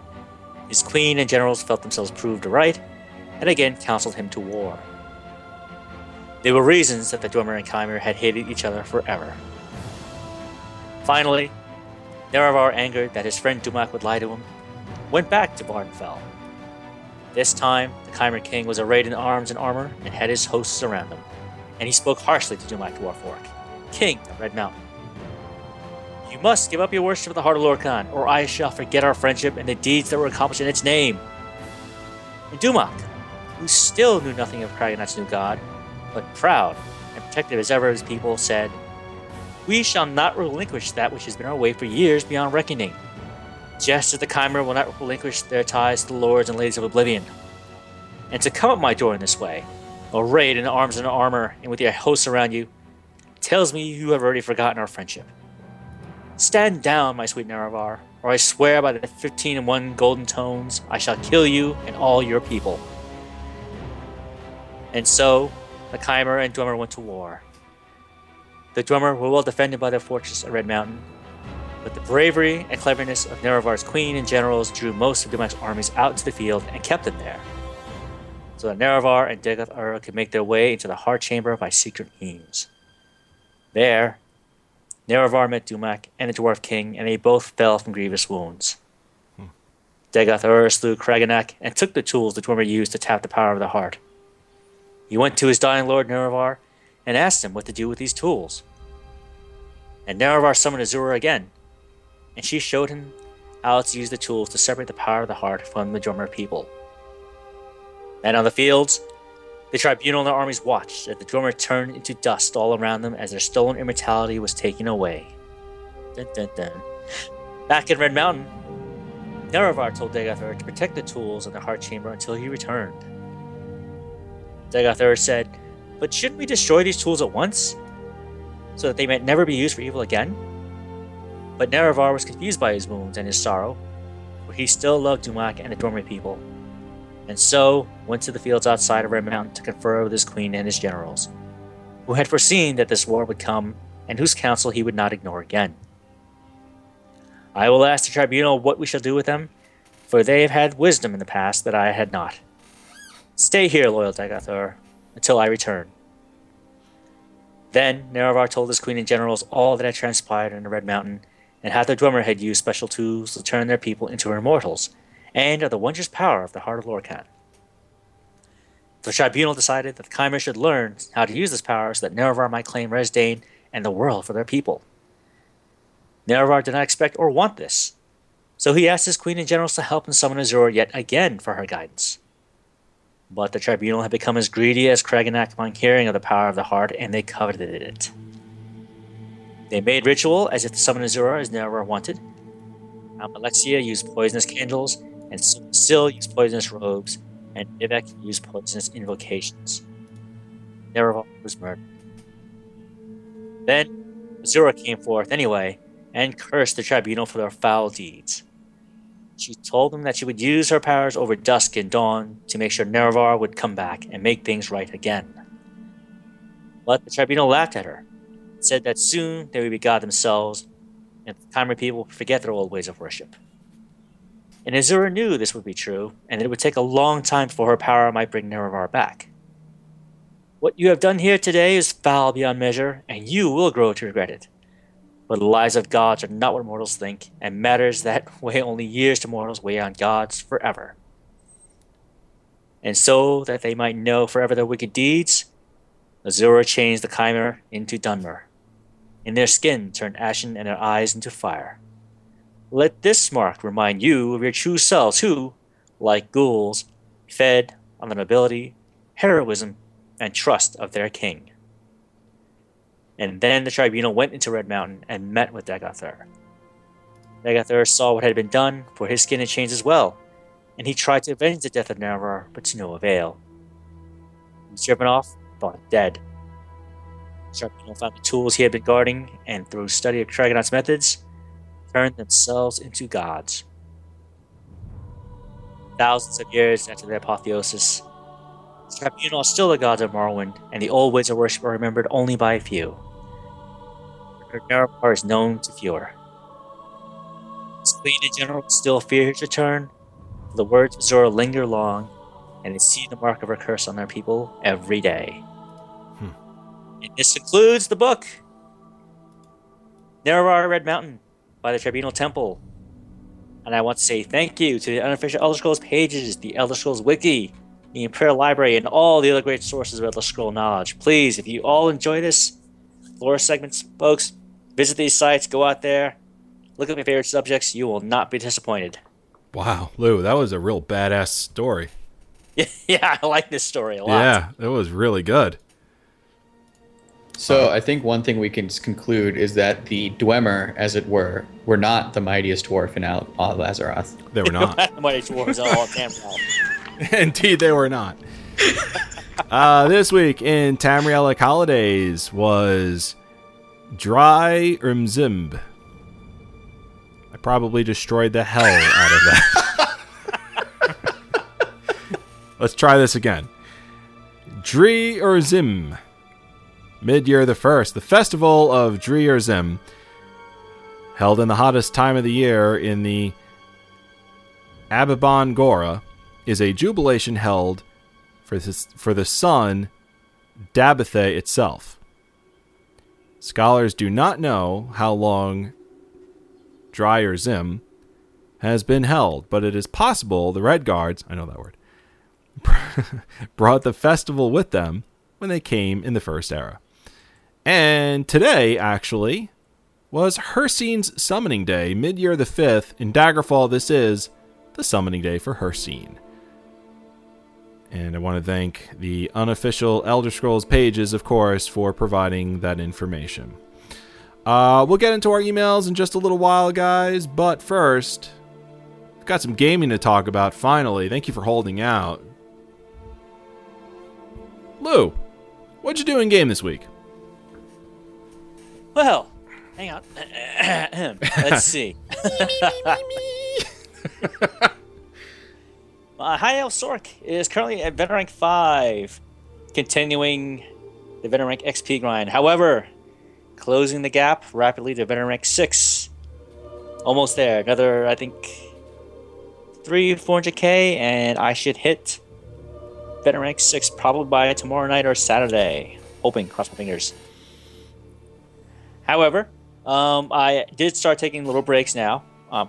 his queen and generals felt themselves proved right, and again counseled him to war. There were reasons that the Dwemer and Chimer had hated each other forever. Finally, Nerevar, angered that his friend Dumac would lie to him, went back to Vardenfell. This time, the Chimer King was arrayed in arms and armor and had his hosts around him, and he spoke harshly to Dumac Dwarfork, King of Red Mountain. "You must give up your worship of the Heart of Lorkhan, or I shall forget our friendship and the deeds that were accomplished in its name." And Dumac, who still knew nothing of Kragnac's new god, but proud and protective as ever of his people, said, "We shall not relinquish that which has been our way for years beyond reckoning, just as the Chimer will not relinquish their ties to the lords and ladies of Oblivion. And to come at my door in this way, arrayed in arms and armor and with your hosts around you, tells me you have already forgotten our friendship. Stand down, my sweet Nerevar, or I swear by the 15 and 1 golden tones, I shall kill you and all your people." And so, the Chimer and Dwemer went to war. The Dwemer were well defended by their fortress at Red Mountain, but the bravery and cleverness of Nerevar's queen and generals drew most of Dumac's armies out into the field and kept them there, so that Nerevar and Dagoth Ur could make their way into the Heart Chamber by secret means. There, Nerevar met Dumac and the Dwarf King, and they both fell from grievous wounds. Dagoth Ur slew Kagrenac and took the tools the Dwemer used to tap the power of the heart. He went to his dying lord Nerevar and asked him what to do with these tools. And Nerevar summoned Azura again, and she showed him how to use the tools to separate the power of the heart from the Dwemer people. And on the fields, the tribunal and their armies watched as the Dwemer turned into dust all around them as their stolen immortality was taken away. Dun, dun, dun. Back in Red Mountain, Nerevar told Dagoth Ur to protect the tools in the heart chamber until he returned. Dagoth Ur said, "But shouldn't we destroy these tools at once, so that they might never be used for evil again?" But Nerevar was confused by his wounds and his sorrow, for he still loved Dumac and the Dwemer people, and so went to the fields outside of Red Mountain to confer with his queen and his generals, who had foreseen that this war would come and whose counsel he would not ignore again. "I will ask the tribunal what we shall do with them, for they have had wisdom in the past that I had not. Stay here, loyal Dagoth Ur, until I return." Then Nerevar told his queen and generals all that had transpired in the Red Mountain, and how the Dwemer had used special tools to turn their people into immortals, and of the wondrous power of the Heart of Lorkhan. The tribunal decided that the Chimer should learn how to use this power so that Nerevar might claim Resdayn and the world for their people. Nerevar did not expect or want this, so he asked his queen and generals to help him summon Azura yet again for her guidance. But the tribunal had become as greedy as Craglorn upon hearing of the power of the heart, and they coveted it. They made ritual as if to summon Azura as Nerevar wanted. Almalexia used poisonous candles, and Sil used poisonous robes, and Vivek used poisonous invocations. Nerevar was murdered. Then Azura came forth anyway, and cursed the tribunal for their foul deeds. She told them that she would use her powers over dusk and dawn to make sure Nerevar would come back and make things right again. But the tribunal laughed at her, and said that soon they would be God themselves, and the Chimer people would forget their old ways of worship. And Azura knew this would be true, and that it would take a long time before her power might bring Nerevar back. "What you have done here today is foul beyond measure, and you will grow to regret it. But the lives of gods are not what mortals think, and matters that weigh only years to mortals weigh on gods forever. And so that they might know forever their wicked deeds, Azura changed the Chimer into Dunmer, and their skin turned ashen and their eyes into fire. Let this mark remind you of your true selves who, like ghouls, fed on the nobility, heroism, and trust of their king." And then the tribunal went into Red Mountain and met with Dagoth Ur. Dagoth Ur saw what had been done, for his skin had changed as well, and he tried to avenge the death of Nerevar, but to no avail. Sherpanoff thought dead. Sherpanoff found the tools he had been guarding, and through study of Kragnac's methods, turned themselves into gods. thousands of years after the apotheosis. The tribunal is still the gods of Morrowind, and the old ways of worship are remembered only by a few. Nerevar is known to fewer. His pleaded general still fear his return, for the words of Azura linger long, and they see the mark of her curse on their people every day. And this concludes the book. Nerevar at Red Mountain by the Tribunal Temple. And I want to say thank you to the unofficial Elder Scrolls pages, the Elder Scrolls Wiki, the Imperial Library, and all the other great sources of Elder Scroll knowledge. Please, if you all enjoy this lore segments, folks, visit these sites, go out there, look at my favorite subjects. You will not be disappointed. Wow, Lou, that was a real badass story. Yeah, I like this story a lot. Yeah, it was really good. So I think one thing we can conclude is that the Dwemer, as it were not the mightiest dwarf in Al-Lazaroth. They were not. The mightiest dwarves in all of Tamriel. Indeed, they were not. This week in Tamrielic Holidays was Dry Urzimb. I probably destroyed the hell out of that. Let's try this again. Dry Urzimb. Mid-year the 1st, the festival of Dry Urzimb, held in the hottest time of the year in the Ababan Gora, is a jubilation held for the sun Dabathe itself. Scholars do not know how long Dry Urzimb has been held, but it is possible the Red Guards, I know that word, brought the festival with them when they came in the First Era. And today, actually, was Hersine's Summoning Day, mid-year the 5th. In Daggerfall, this is the Summoning Day for Hersine. And I want to thank the unofficial Elder Scrolls pages, of course, for providing that information. We'll get into our emails in just a little while, guys. But first, we've got some gaming to talk about, finally. Thank you for holding out. Lou, what'd you do in game this week? Well, hang on. Let's see. High Elf Sork is currently at veteran rank 5, continuing the veteran rank XP grind. However, closing the gap rapidly to veteran rank 6. Almost there. Another, I think, 300-400k, and I should hit veteran rank 6 probably by tomorrow night or Saturday. Hoping, cross my fingers. However, I did start taking little breaks now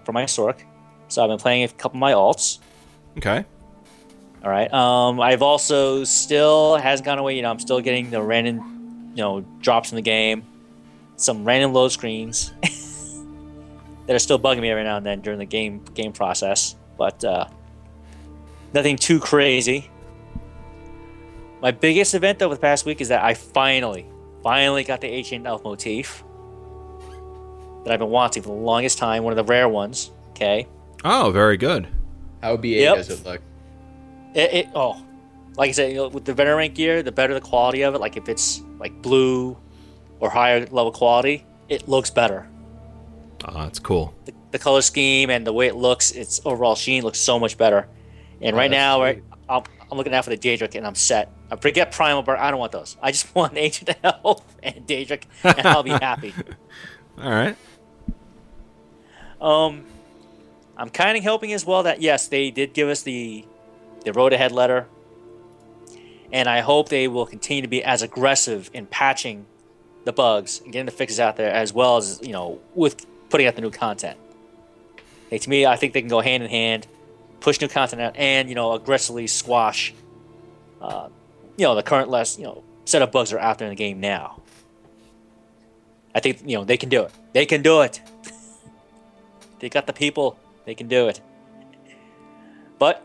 for my Sork. So I've been playing a couple of my alts. Okay. All right. I've also still hasn't gone away. You know, I'm still getting the random, drops in the game, some random load screens that are still bugging me every now and then during the game process. But nothing too crazy. My biggest event over the past week is that I finally got the ancient elf motif that I've been wanting for the longest time. One of the rare ones. Okay. Oh, very good. How BA does it look? Like I said, with the veteran rank gear, the better the quality of it. Like if it's like blue or higher level quality, it looks better. That's cool. The color scheme and the way it looks, its overall sheen looks so much better. And right now, sweet. I'm looking out for the Daedric, and I'm set. I forget Primal Bird. I don't want those. I just want Ancient Elf and Daedric, and I'll be happy. All right. I'm kind of hoping as well that, yes, they did give us the Road Ahead letter, and I hope they will continue to be as aggressive in patching the bugs and getting the fixes out there, as well as, with putting out the new content. To me, I think they can go hand in hand. Push new content out, and aggressively squash, the current set of bugs that are out there in the game now. I think they can do it. They can do it. They got the people. They can do it. But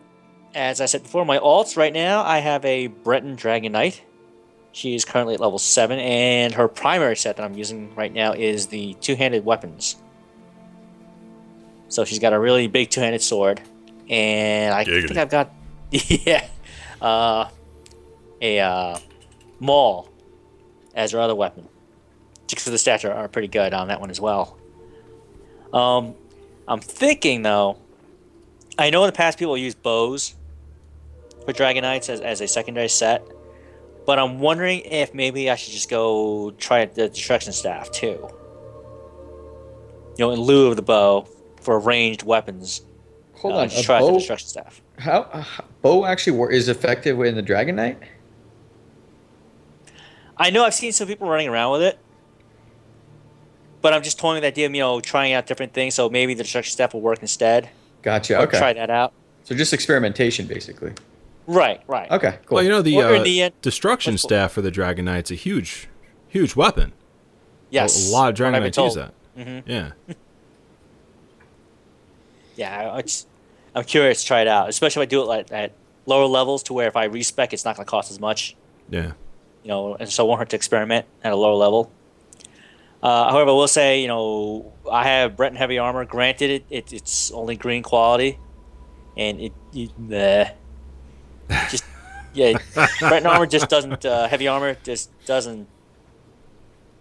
as I said before, my alts right now, I have a Breton Dragon Knight. She is currently at level 7, and her primary set that I'm using right now is the two-handed weapons. So she's got a really big two-handed sword. And I think I've got a maul as her other weapon. Chicks for the stature are pretty good on that one as well. I'm thinking though, I know in the past people use bows for Dragonites as a secondary set, but I'm wondering if maybe I should just go try the Destruction Staff too. You know, in lieu of the bow for ranged weapons. Hold on, just try the Destruction Staff. How bow actually is effective in the Dragonite? I know I've seen some people running around with it, but I'm just toying with the idea of, you know, trying out different things. So maybe the Destruction Staff will work instead. Gotcha. Okay. Try that out. So just experimentation, basically. Right. Right. Okay. Cool. Well, you know the Destruction Staff for the Dragonite's a huge, huge weapon. Yes. A lot of Dragonites use that. Mm-hmm. Yeah. Yeah. I'm curious to try it out, especially if I do it like at lower levels, to where if I respec, it's not going to cost as much. Yeah. You know, and so it won't hurt to experiment at a lower level. However, I will say, you know, I have Breton heavy armor. Granted, it's only green quality, and Breton armor just doesn't. Heavy armor just doesn't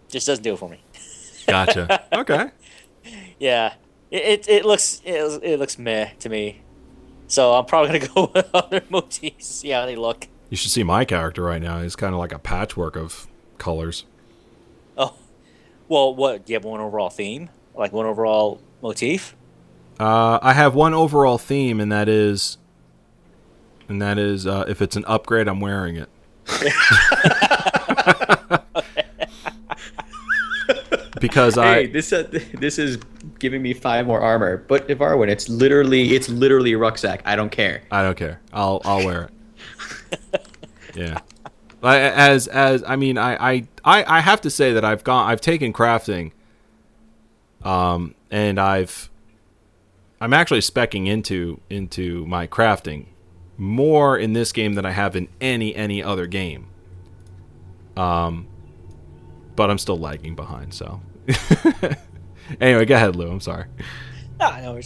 do it for me. Gotcha. Okay. Yeah, it looks meh to me. So I'm probably gonna go with other motifs, see how they look. You should see my character right now. He's kind of like a patchwork of colors. Oh, well, what? Do you have one overall theme? Like one overall motif? I have one overall theme, and that is, if it's an upgrade, I'm wearing it. Because this is giving me 5 more armor, but Ivarwin, it's literally a rucksack. I don't care. I'll wear it. Yeah, I have to say that I've taken crafting, and I'm actually speccing into my crafting more in this game than I have in any other game. But I'm still lagging behind. So anyway, go ahead, Lou. I'm sorry. No worries.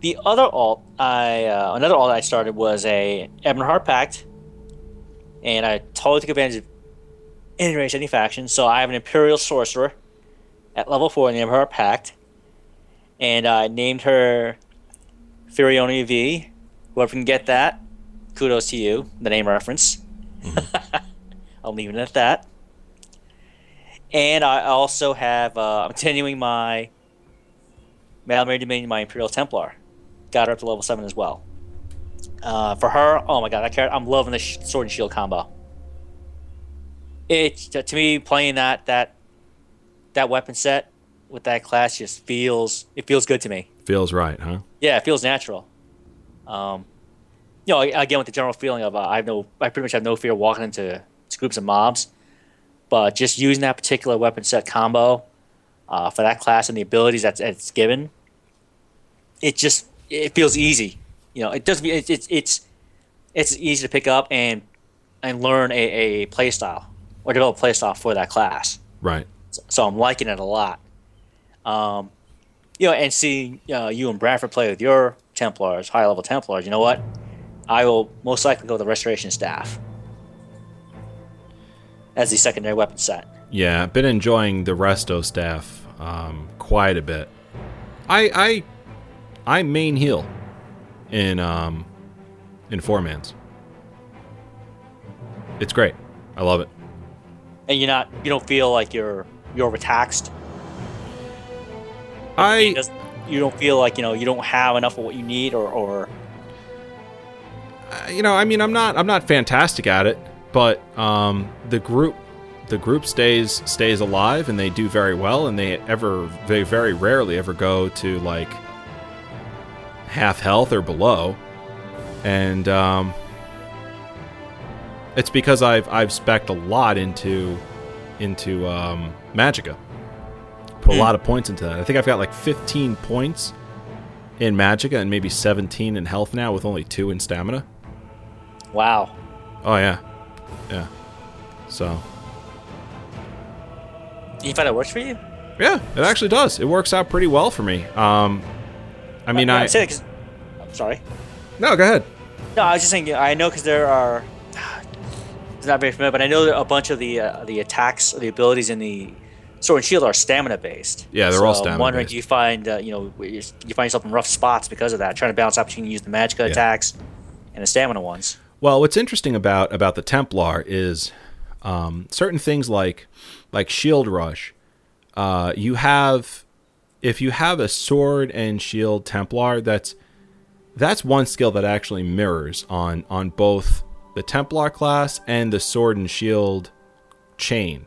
The other alt, another alt I started was a Ebonheart Pact, and I totally took advantage of any race, any faction. So I have an Imperial Sorcerer at level 4 in the Ebonheart Pact, and I named her Furione V. Whoever can get that, kudos to you. The name reference. Mm-hmm. I'm leaving it at that. And I also have I'm continuing my Malamary Dominion, my Imperial Templar. Got her up to level 7 as well. For her, oh my god, I'm loving the sword and shield combo. It to me, playing that weapon set with that class just feels good to me. Feels right, huh? Yeah, it feels natural. You know, again with the general feeling of I pretty much have no fear walking into groups of mobs, but just using that particular weapon set combo for that class and the abilities that it's given. It feels easy, you know. It doesn't. It's easy to pick up and learn a play style or develop a play style for that class. Right. So I'm liking it a lot. You know, and seeing you and Bradford play with your Templars, high level Templars. You know what? I will most likely go with the Restoration Staff as the secondary weapon set. Yeah, I've been enjoying the Resto Staff quite a bit. I main heal in 4-mans. It's great. I love it. And you don't feel like you're overtaxed. You don't feel like, you know, you don't have enough of what you need or you know, I mean, I'm not fantastic at it, but the group stays alive, and they do very well, and they very rarely ever go to like half health or below, and it's because I've specced a lot into Magicka. Put a lot of points into that. I think I've got like 15 points in Magicka and maybe 17 in health now, with only 2 in stamina. Wow. Oh yeah. So. You find it works for you? Yeah, it actually does. It works out pretty well for me. I mean, I'm sorry. No, go ahead. No, I was just saying. I know because it's not very familiar, but I know that a bunch of the attacks, the abilities in the Sword and Shield are stamina based. Yeah, they're all stamina. I'm wondering, do you find you find yourself in rough spots because of that, trying to balance out between using the magicka attacks and the stamina ones? Well, what's interesting about the Templar is certain things like Shield Rush. You have, if you have a Sword and Shield Templar, that's one skill that actually mirrors on both the Templar class and the Sword and Shield chain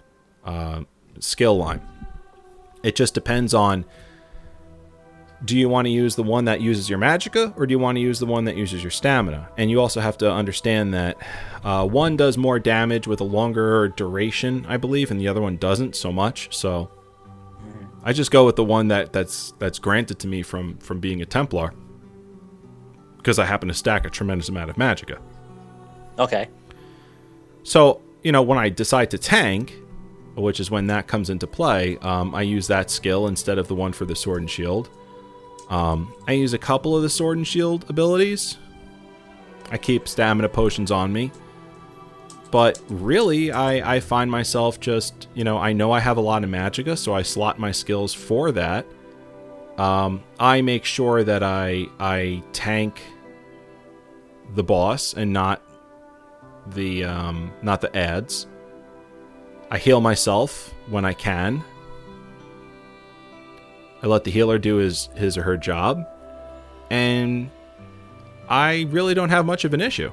skill line. It just depends on, do you want to use the one that uses your magicka, or do you want to use the one that uses your stamina? And you also have to understand that one does more damage with a longer duration, I believe, and the other one doesn't so much. So I just go with the one that's granted to me from being a Templar, because I happen to stack a tremendous amount of magicka. Okay. So, when I decide to tank, which is when that comes into play, I use that skill instead of the one for the Sword and Shield. I use a couple of the Sword and Shield abilities. I keep stamina potions on me. But really, I find myself just, I know I have a lot of magicka, so I slot my skills for that. I make sure that I tank the boss and not the not the adds. I heal myself when I can. I let the healer do his or her job, and I really don't have much of an issue.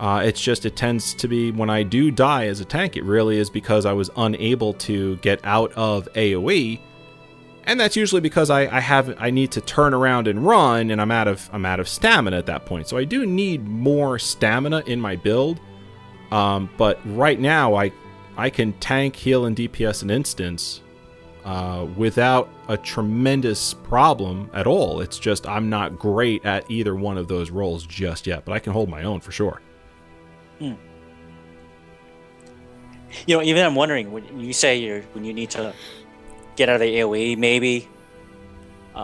It's just, it tends to be when I do die as a tank, it really is because I was unable to get out of AoE, and that's usually because I need to turn around and run, and I'm out of stamina at that point. So I do need more stamina in my build, but right now I can tank, heal, and DPS an instance without a tremendous problem at all. It's just I'm not great at either one of those roles just yet, but I can hold my own for sure. Mm. Even I'm wondering, when you say when you need to get out of the AoE, maybe, do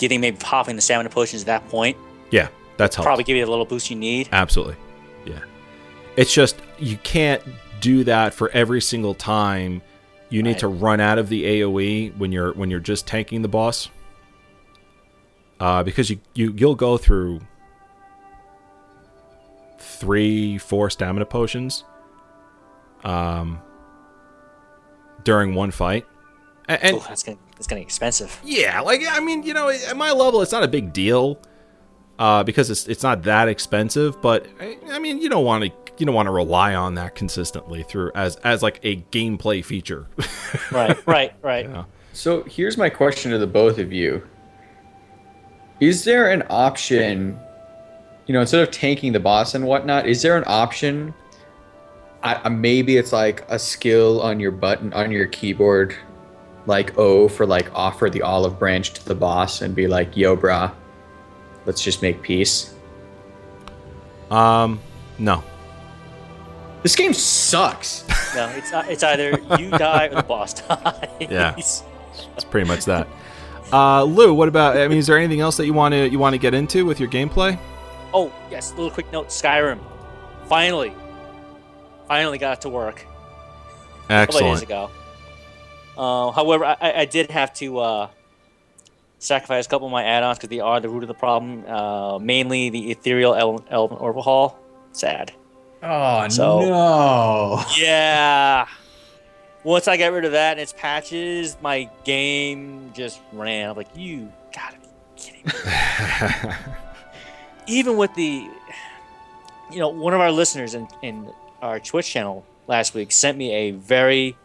you think maybe popping the stamina potions at that point? Yeah, that's helpful. Probably give you the little boost you need. Absolutely. Yeah. It's just, you can't do that for every single time you need to run out of the AoE when you're just tanking the boss, because you'll go through 3-4 stamina potions during one fight. And that's gonna be expensive. Yeah, at my level, it's not a big deal because it's not that expensive. But you don't want to. You don't want to rely on that consistently through as like a gameplay feature. Right. Yeah. So here's my question to the both of you. Is there an option, instead of tanking the boss and whatnot, is there an option? Maybe it's like a skill on your button, on your keyboard, like O for like offer the olive branch to the boss and be like, yo, brah, let's just make peace. No. This game sucks. No, it's either you die or the boss dies. Yeah, it's pretty much that. Lou, what about? Is there anything else that you want to get into with your gameplay? Oh yes, a little quick note. Skyrim, finally got it to work. Excellent. A couple of days ago. However, I did have to sacrifice a couple of my add-ons because they are the root of the problem. Mainly the Ethereal Elven Overhaul. Sad. Oh, so, no. Yeah. Once I got rid of that and its patches, my game just ran. I'm like, you gotta be kidding me. Even with the... one of our listeners in our Twitch channel last week sent me a very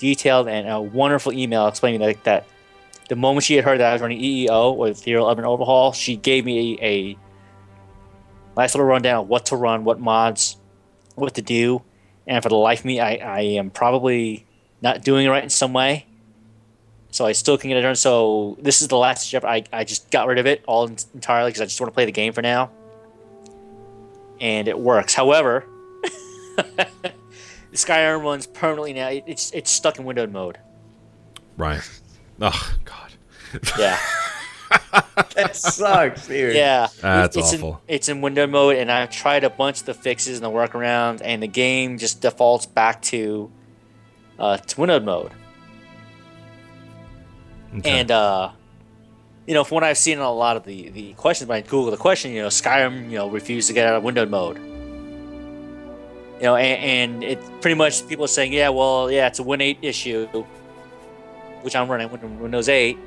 detailed and a wonderful email explaining that the moment she had heard that I was running EEO, or Ethereal Elven Overhaul, she gave me a nice little rundown of what to run, what mods, what to do. And for the life of me, I am probably not doing it right in some way. So I still can get it done. So this is the last step. I just got rid of it all entirely because I just want to play the game for now. And it works. However, Skyrim runs permanently now. It's stuck in windowed mode. Right. Oh, God. Yeah. That sucks, dude. Yeah, it's awful. It's in window mode, and I've tried a bunch of the fixes and the workarounds, and the game just defaults back to Twinode mode. Okay. And, you know, from what I've seen in a lot of the questions, by Google the question, you know, Skyrim, you know, refused to get out of windowed mode. You know, and it pretty much people are saying, yeah, well, yeah, it's a Win8 issue, which I'm running Windows 8,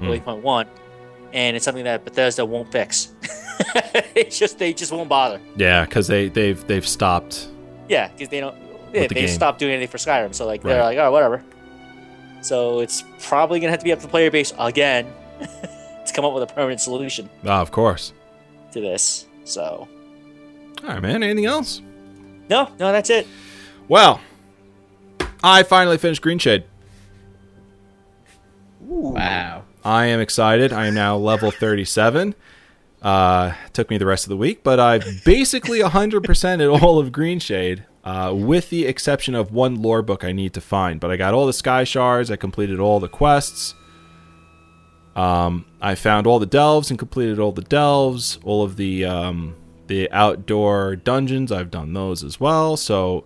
8.1, and it's something that Bethesda won't fix. It's just they just won't bother. Yeah, because they've stopped. Yeah, because they don't. Yeah, they stopped doing anything for Skyrim, so like they're like, oh, whatever. So it's probably gonna have to be up to the player base again to come up with a permanent solution. Of course. To this, so. All right, man. Anything else? No, that's it. Well, I finally finished Greenshade. Wow. I am excited. I am now level 37. Took me the rest of the week, but I've basically 100%ed all of Greenshade, with the exception of one lore book I need to find. But I got all the Sky Shards. I completed all the quests. I found all the delves and completed all the delves. All of the outdoor dungeons, I've done those as well. So,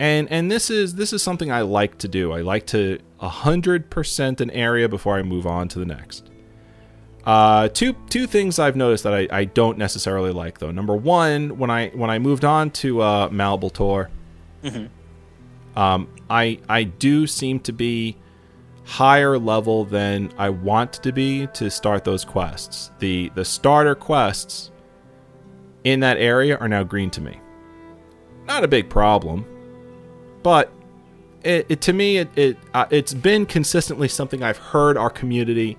and this is something I like to do. I like to 100% an area before I move on to the next. Two things I've noticed that I don't necessarily like though. Number one, when I moved on to Malboltor, I do seem to be higher level than I want to be to start those quests. The starter quests in that area are now green to me. Not a big problem, but it to me it's been consistently something I've heard our community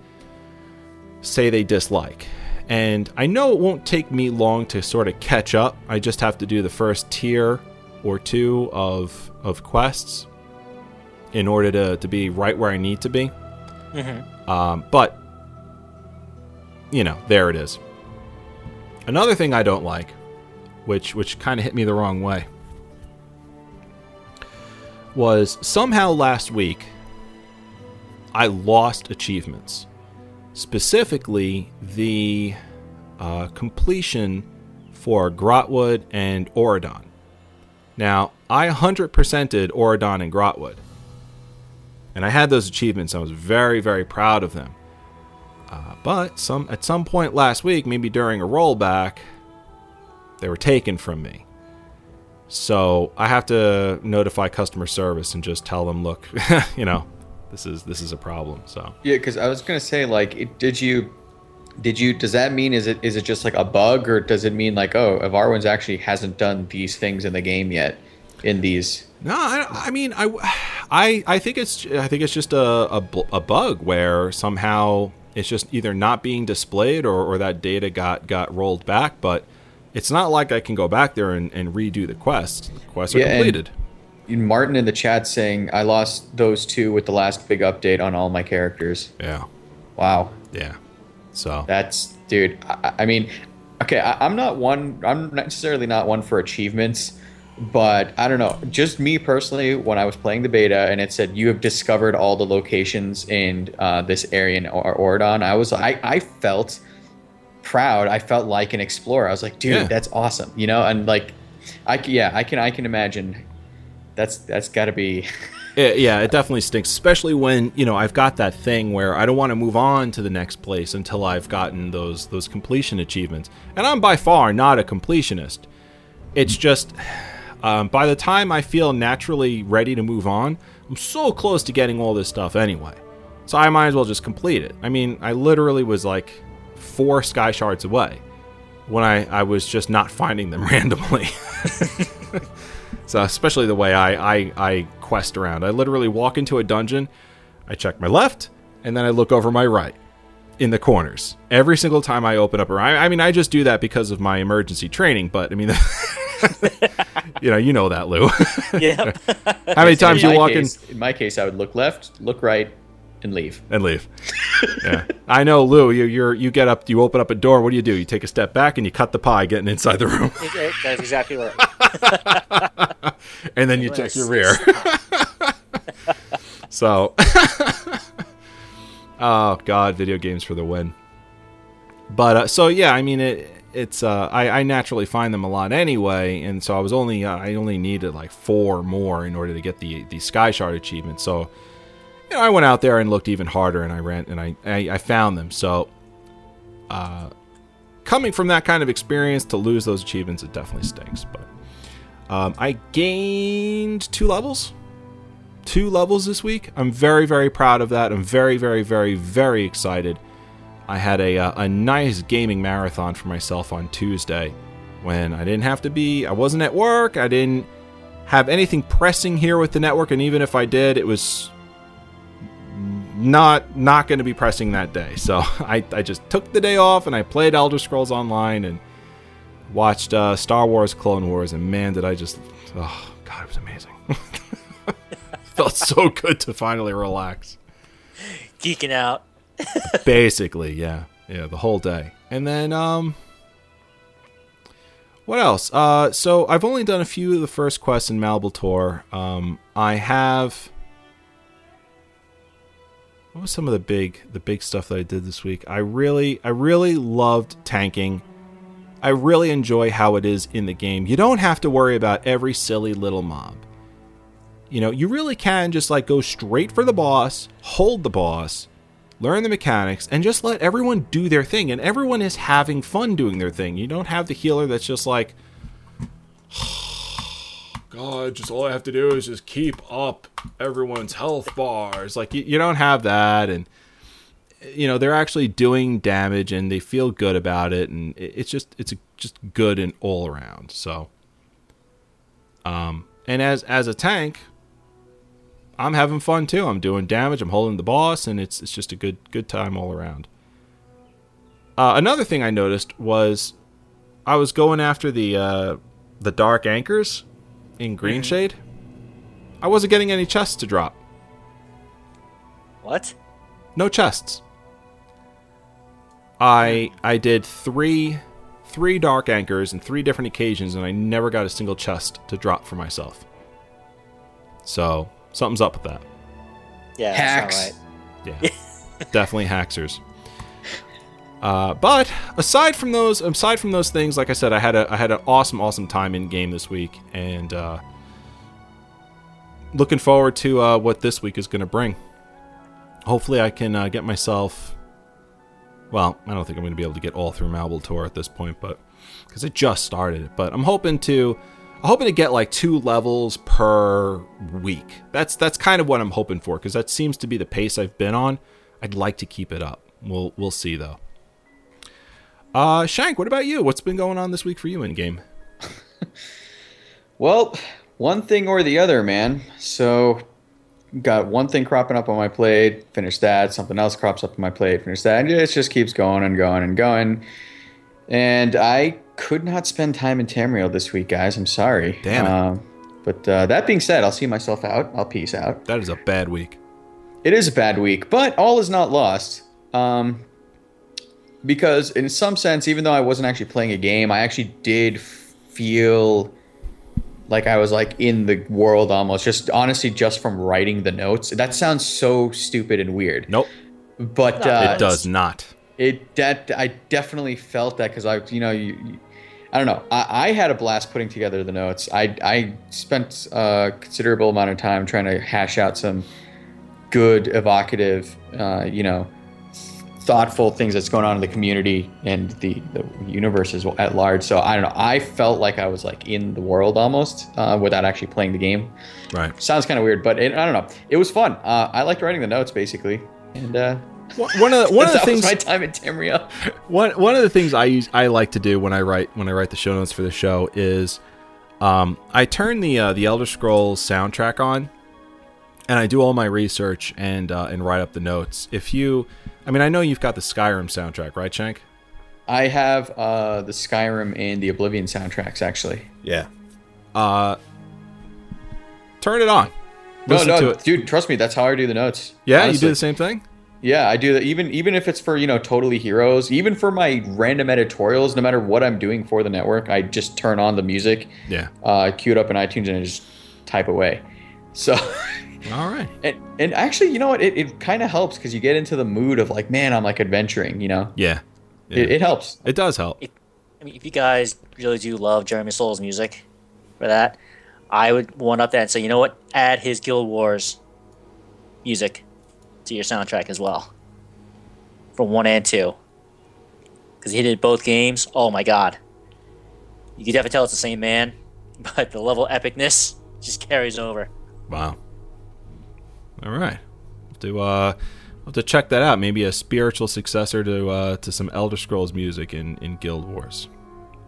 say they dislike, and I know it won't take me long to sort of catch up. I just have to do the first tier or two of quests in order to be right where I need to be. But you know, there it is. Another thing I don't like, which kind of hit me the wrong way, was somehow last week I lost achievements. Specifically, the completion for Grotwood and Oradon. Now, I 100%ed Oradon and Grotwood. And I had those achievements. I was very, very proud of them. But at some point last week, maybe during a rollback, they were taken from me. So I have to notify customer service and just tell them, look, you know, this is a problem. So yeah, because I was gonna say, like, does that mean is it just like a bug, or does it mean like, oh, Ivarwin's actually hasn't done these things in the game yet? In these? No, I mean I think it's just a bug where somehow. It's just either not being displayed or that data got rolled back, but it's not like I can go back there and redo the quests. The quests are completed. And Martin in the chat saying, I lost those two with the last big update on all my characters. Yeah. Wow. Yeah. So. That's, dude, I mean, okay, I'm necessarily not one for achievements, but I don't know. Just me personally, when I was playing the beta and it said you have discovered all the locations in this area in Oradon, I felt proud. I felt like an explorer. I was like, dude, that's awesome, you know. And like, I can imagine that's got to be. Yeah, it definitely stinks, especially when, you know, I've got that thing where I don't want to move on to the next place until I've gotten those completion achievements. And I'm by far not a completionist. It's just. By the time I feel naturally ready to move on, I'm so close to getting all this stuff anyway. So I might as well just complete it. I mean, I literally was like 4 Sky Shards away when I was just not finding them randomly. So especially the way I quest around. I literally walk into a dungeon, I check my left, and then I look over my right in the corners. Every single time I open up around. I mean, I just do that because of my emergency training, but I mean... You know that, Lou. Yep. How many times you walk in? In my case, I would look left, look right, and leave. Yeah, I know, Lou. You get up, you open up a door. What do? You take a step back and you cut the pie, getting inside the room. That's exactly right. And then you check your rear. So, oh God, video games for the win. But so yeah, I mean it's I naturally find them a lot anyway, and so I was only I only needed like four more in order to get the Sky Shard achievement. So you know, I went out there and looked even harder, and I ran and I found them. So coming from that kind of experience to lose those achievements, it definitely stinks. But I gained two levels this week. I'm very, very proud of that. I'm very, very, very, very excited. I had a nice gaming marathon for myself on Tuesday when I didn't have to be, I wasn't at work, I didn't have anything pressing here with the network, and even if I did, it was not going to be pressing that day. So I just took the day off and I played Elder Scrolls Online and watched Star Wars Clone Wars, and man, did I just, oh God, it was amazing. Felt so good to finally relax. Geeking out. Basically, yeah. Yeah, the whole day. And then, what else? So I've only done a few of the first quests in Malbator. I have... What was some of the big stuff that I did this week? I really loved tanking. I really enjoy how it is in the game. You don't have to worry about every silly little mob. You know, you really can just like go straight for the boss, hold the boss, learn the mechanics, and just let everyone do their thing. And everyone is having fun doing their thing. You don't have the healer that's just like, God, just all I have to do is just keep up everyone's health bars. Like, you don't have that. And, you know, they're actually doing damage and they feel good about it. And it's just good and all around. So, and as a tank, I'm having fun too. I'm doing damage. I'm holding the boss, and it's just a good time all around. Another thing I noticed was I was going after the dark anchors in Greenshade. I wasn't getting any chests to drop. What? No chests. I did three dark anchors in three different occasions, and I never got a single chest to drop for myself. So. Something's up with that. Yeah, hacks. That's not right. Yeah, definitely hacksers. But aside from those things, like I said, I had an awesome time in game this week, and looking forward to what this week is going to bring. Hopefully, I can get myself. Well, I don't think I'm going to be able to get all through Malbator at this point, but because I just started it, but I'm hoping to. I'm hoping to get like 2 levels per week. That's kind of what I'm hoping for, because that seems to be the pace I've been on. I'd like to keep it up. We'll see though. Shank, what about you? What's been going on this week for you in game? Well, one thing or the other, man. So got one thing cropping up on my plate, finish that. Something else crops up on my plate, finish that. And it just keeps going and going and going. And I could not spend time in Tamriel this week, guys. I'm sorry. Damn it. But that being said, I'll see myself out. I'll peace out. That is a bad week. It is a bad week, but all is not lost. Because in some sense, even though I wasn't actually playing a game, I actually did feel like I was like in the world almost. Just honestly, just from writing the notes. That sounds so stupid and weird. Nope. But it does not. I definitely felt that because I don't know. I had a blast putting together the notes. I spent a considerable amount of time trying to hash out some good, evocative, thoughtful things that's going on in the community and the universe at large. So I don't know. I felt like I was like in the world almost without actually playing the game. Right. Sounds kind of weird, but I don't know. It was fun. I liked writing the notes basically, and. One of the things my time at Tamriel. One of the things I like to do when I write the show notes for the show is I turn the Elder Scrolls soundtrack on, and I do all my research and write up the notes. I know you've got the Skyrim soundtrack, right, Shank? I have the Skyrim and the Oblivion soundtracks actually. Yeah. Turn it on. Listen to it. Dude, trust me, that's how I do the notes. Yeah, honestly. You do the same thing? Yeah, I do that. Even if it's for, Totally Heroes, even for my random editorials, no matter what I'm doing for the network, I just turn on the music, queue it up in iTunes, and I just type away. So, all right. And actually, you know what? It kind of helps because you get into the mood of like, man, I'm like adventuring, you know? Yeah. Yeah. It helps. It does help. If you guys really do love Jeremy Soule's music for that, I would one up that and say, you know what? Add his Guild Wars music to your soundtrack as well. From 1 and 2. Because he did both games. Oh my god. You can definitely tell it's the same man, but the level of epicness just carries over. Wow. All right. I'll have to check that out. Maybe a spiritual successor to some Elder Scrolls music in Guild Wars.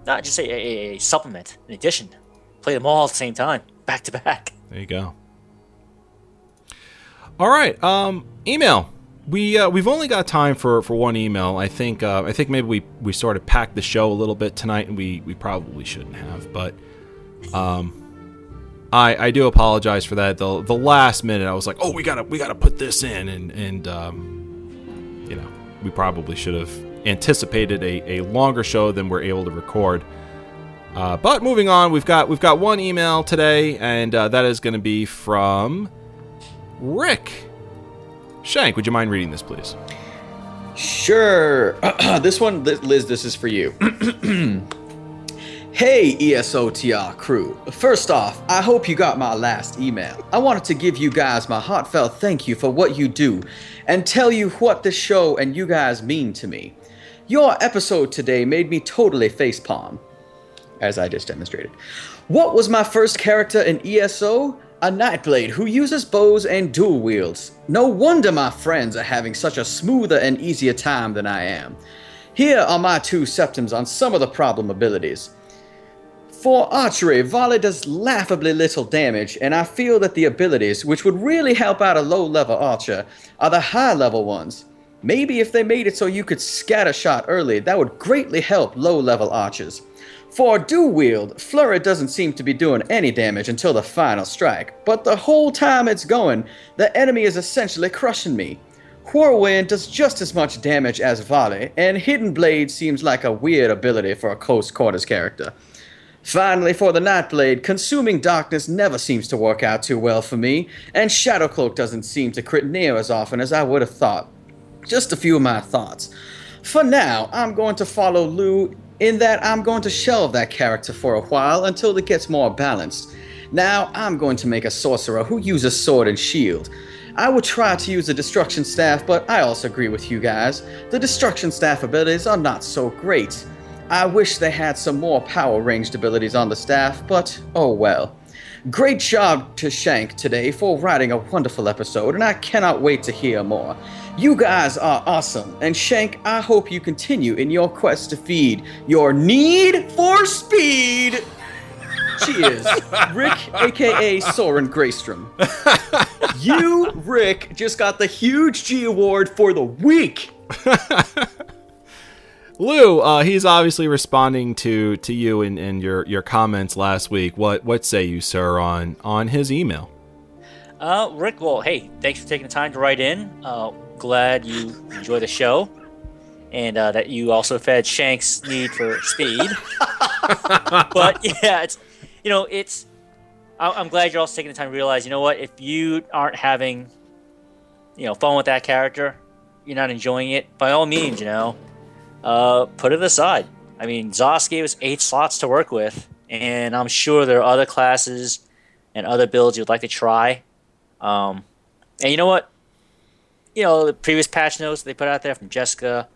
Not just a supplement, an addition. Play them all at the same time, back to back. There you go. All right. Email. We've only got time for one email. I think maybe we sort of packed the show a little bit tonight, and we probably shouldn't have. But I do apologize for that. The last minute, I was like, oh, we gotta put this in, and you know, we probably should have anticipated a longer show than we're able to record. But moving on, we've got one email today, and that is going to be from Rick. Shank, would you mind reading this, please? Sure. This one, Liz, this is for you. Hey, ESOTR crew. First off, I hope you got my last email. I wanted to give you guys my heartfelt thank you for what you do and tell you what this show and you guys mean to me. Your episode today made me totally facepalm, as I just demonstrated. What was my first character in ESO? A Nightblade who uses bows and dual wields. No wonder my friends are having such a smoother and easier time than I am. Here are my 2 septums on some of the problem abilities. For archery, volley does laughably little damage, and I feel that the abilities, which would really help out a low-level archer, are the high-level ones. Maybe if they made it so you could scatter shot early, that would greatly help low-level archers. For dual wield, Flurry doesn't seem to be doing any damage until the final strike, but the whole time it's going, the enemy is essentially crushing me. Whirlwind does just as much damage as Volley, and Hidden Blade seems like a weird ability for a close quarters character. Finally, for the Nightblade, Consuming Darkness never seems to work out too well for me, and Shadowcloak doesn't seem to crit near as often as I would have thought. Just a few of my thoughts. For now, I'm going to follow Lou in that I'm going to shelve that character for a while until it gets more balanced. Now I'm going to make a sorcerer who uses sword and shield. I would try to use the destruction staff, but I also agree with you guys. The destruction staff abilities are not so great. I wish they had some more power ranged abilities on the staff, but oh well. Great job to Shank today for writing a wonderful episode, and I cannot wait to hear more. You guys are awesome, and Shank, I hope you continue in your quest to feed your need for speed. Cheers, Rick, a.k.a. Soren Graystrom. You, Rick, just got the huge G award for the week. Lou, he's obviously responding to you and your comments last week. What say you, sir, on his email? Rick, well, hey, thanks for taking the time to write in. Glad you enjoy the show, and that you also fed Shank's need for speed. But yeah, I'm glad you're also taking the time to realize, you know what, if you aren't having, fun with that character, you're not enjoying it. By all means, put it aside. I mean, ZOS gave us 8 slots to work with, and I'm sure there are other classes and other builds you'd like to try. And you know what? The previous patch notes they put out there from Jessica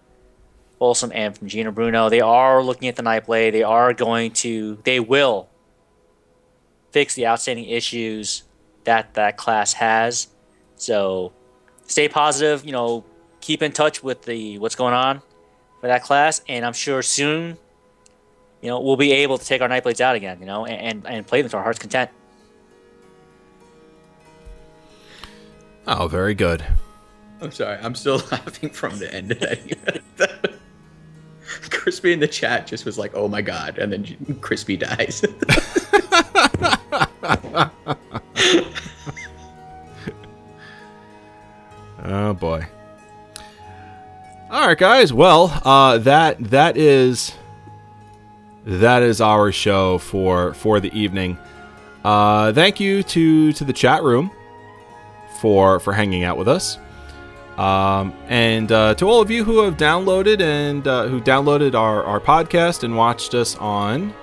Folsom and from Gina Bruno, they are looking at the Nightblade. They will fix the outstanding issues that class has. So stay positive, keep in touch with what's going on for that class, and I'm sure soon, we'll be able to take our Nightblades out again, and play them to our heart's content. Oh, very good. I'm sorry, I'm still laughing from the end of that. Crispy in the chat just was like, oh my god, and then Crispy dies. Oh boy. All right, guys. Well, that is our show for the evening. Thank you to the chat room for hanging out with us. And to all of you who have downloaded and who downloaded our podcast and watched us on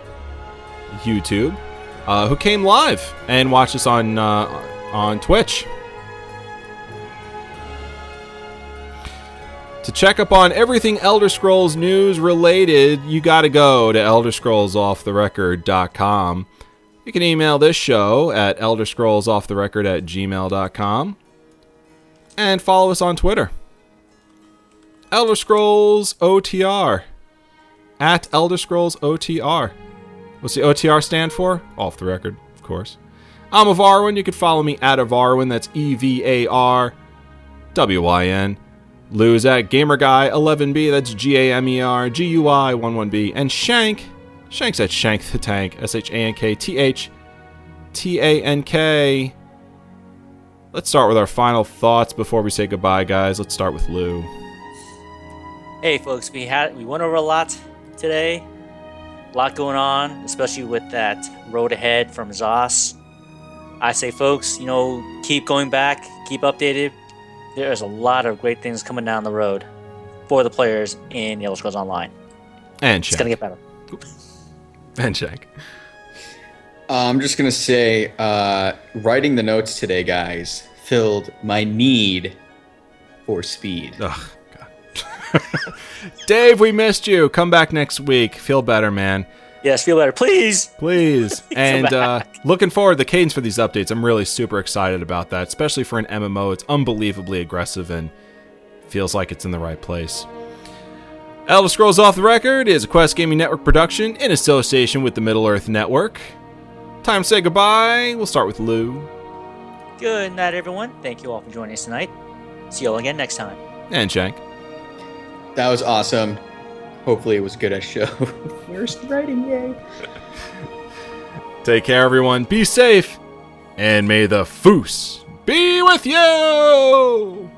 YouTube, who came live and watched us on Twitch. To check up on everything Elder Scrolls news related, you gotta go to ElderScrollsOffTheRecord.com. You can email this show at ElderScrollsOffTheRecord@gmail.com. And follow us on Twitter. Elder Scrolls OTR. At Elder Scrolls OTR. What's the OTR stand for? Off the record, of course. I'm Ivarwin. You can follow me at Ivarwin. That's EVARWIN. Lou's at GamerGuy11B, that's GAMERGUY11B, and Shank's at Shank the Tank, ShankTheTank. Let's start with our final thoughts before we say goodbye, guys. Let's start with Lou. Hey, folks, we went over a lot today. A lot going on, especially with that road ahead from ZOS. I say, folks, keep going back, keep updated. There's a lot of great things coming down the road for the players in Elder Scrolls Online. And Shank. It's going to get better. And Shank. I'm just going to say, writing the notes today, guys, filled my need for speed. Oh, God. Dave, we missed you. Come back next week. Feel better, man. Yes, feel better. Please. And looking forward to the cadence for these updates. I'm really super excited about that, especially for an MMO. It's unbelievably aggressive and feels like it's in the right place. Elder Scrolls Off the Record is a Quest Gaming Network production in association with the Middle-earth Network. Time to say goodbye. We'll start with Lou. Good night, everyone. Thank you all for joining us tonight. See you all again next time. And Shank. That was awesome. Hopefully it was good as show. Worst writing, yay. Take care, everyone. Be safe. And may the foos be with you.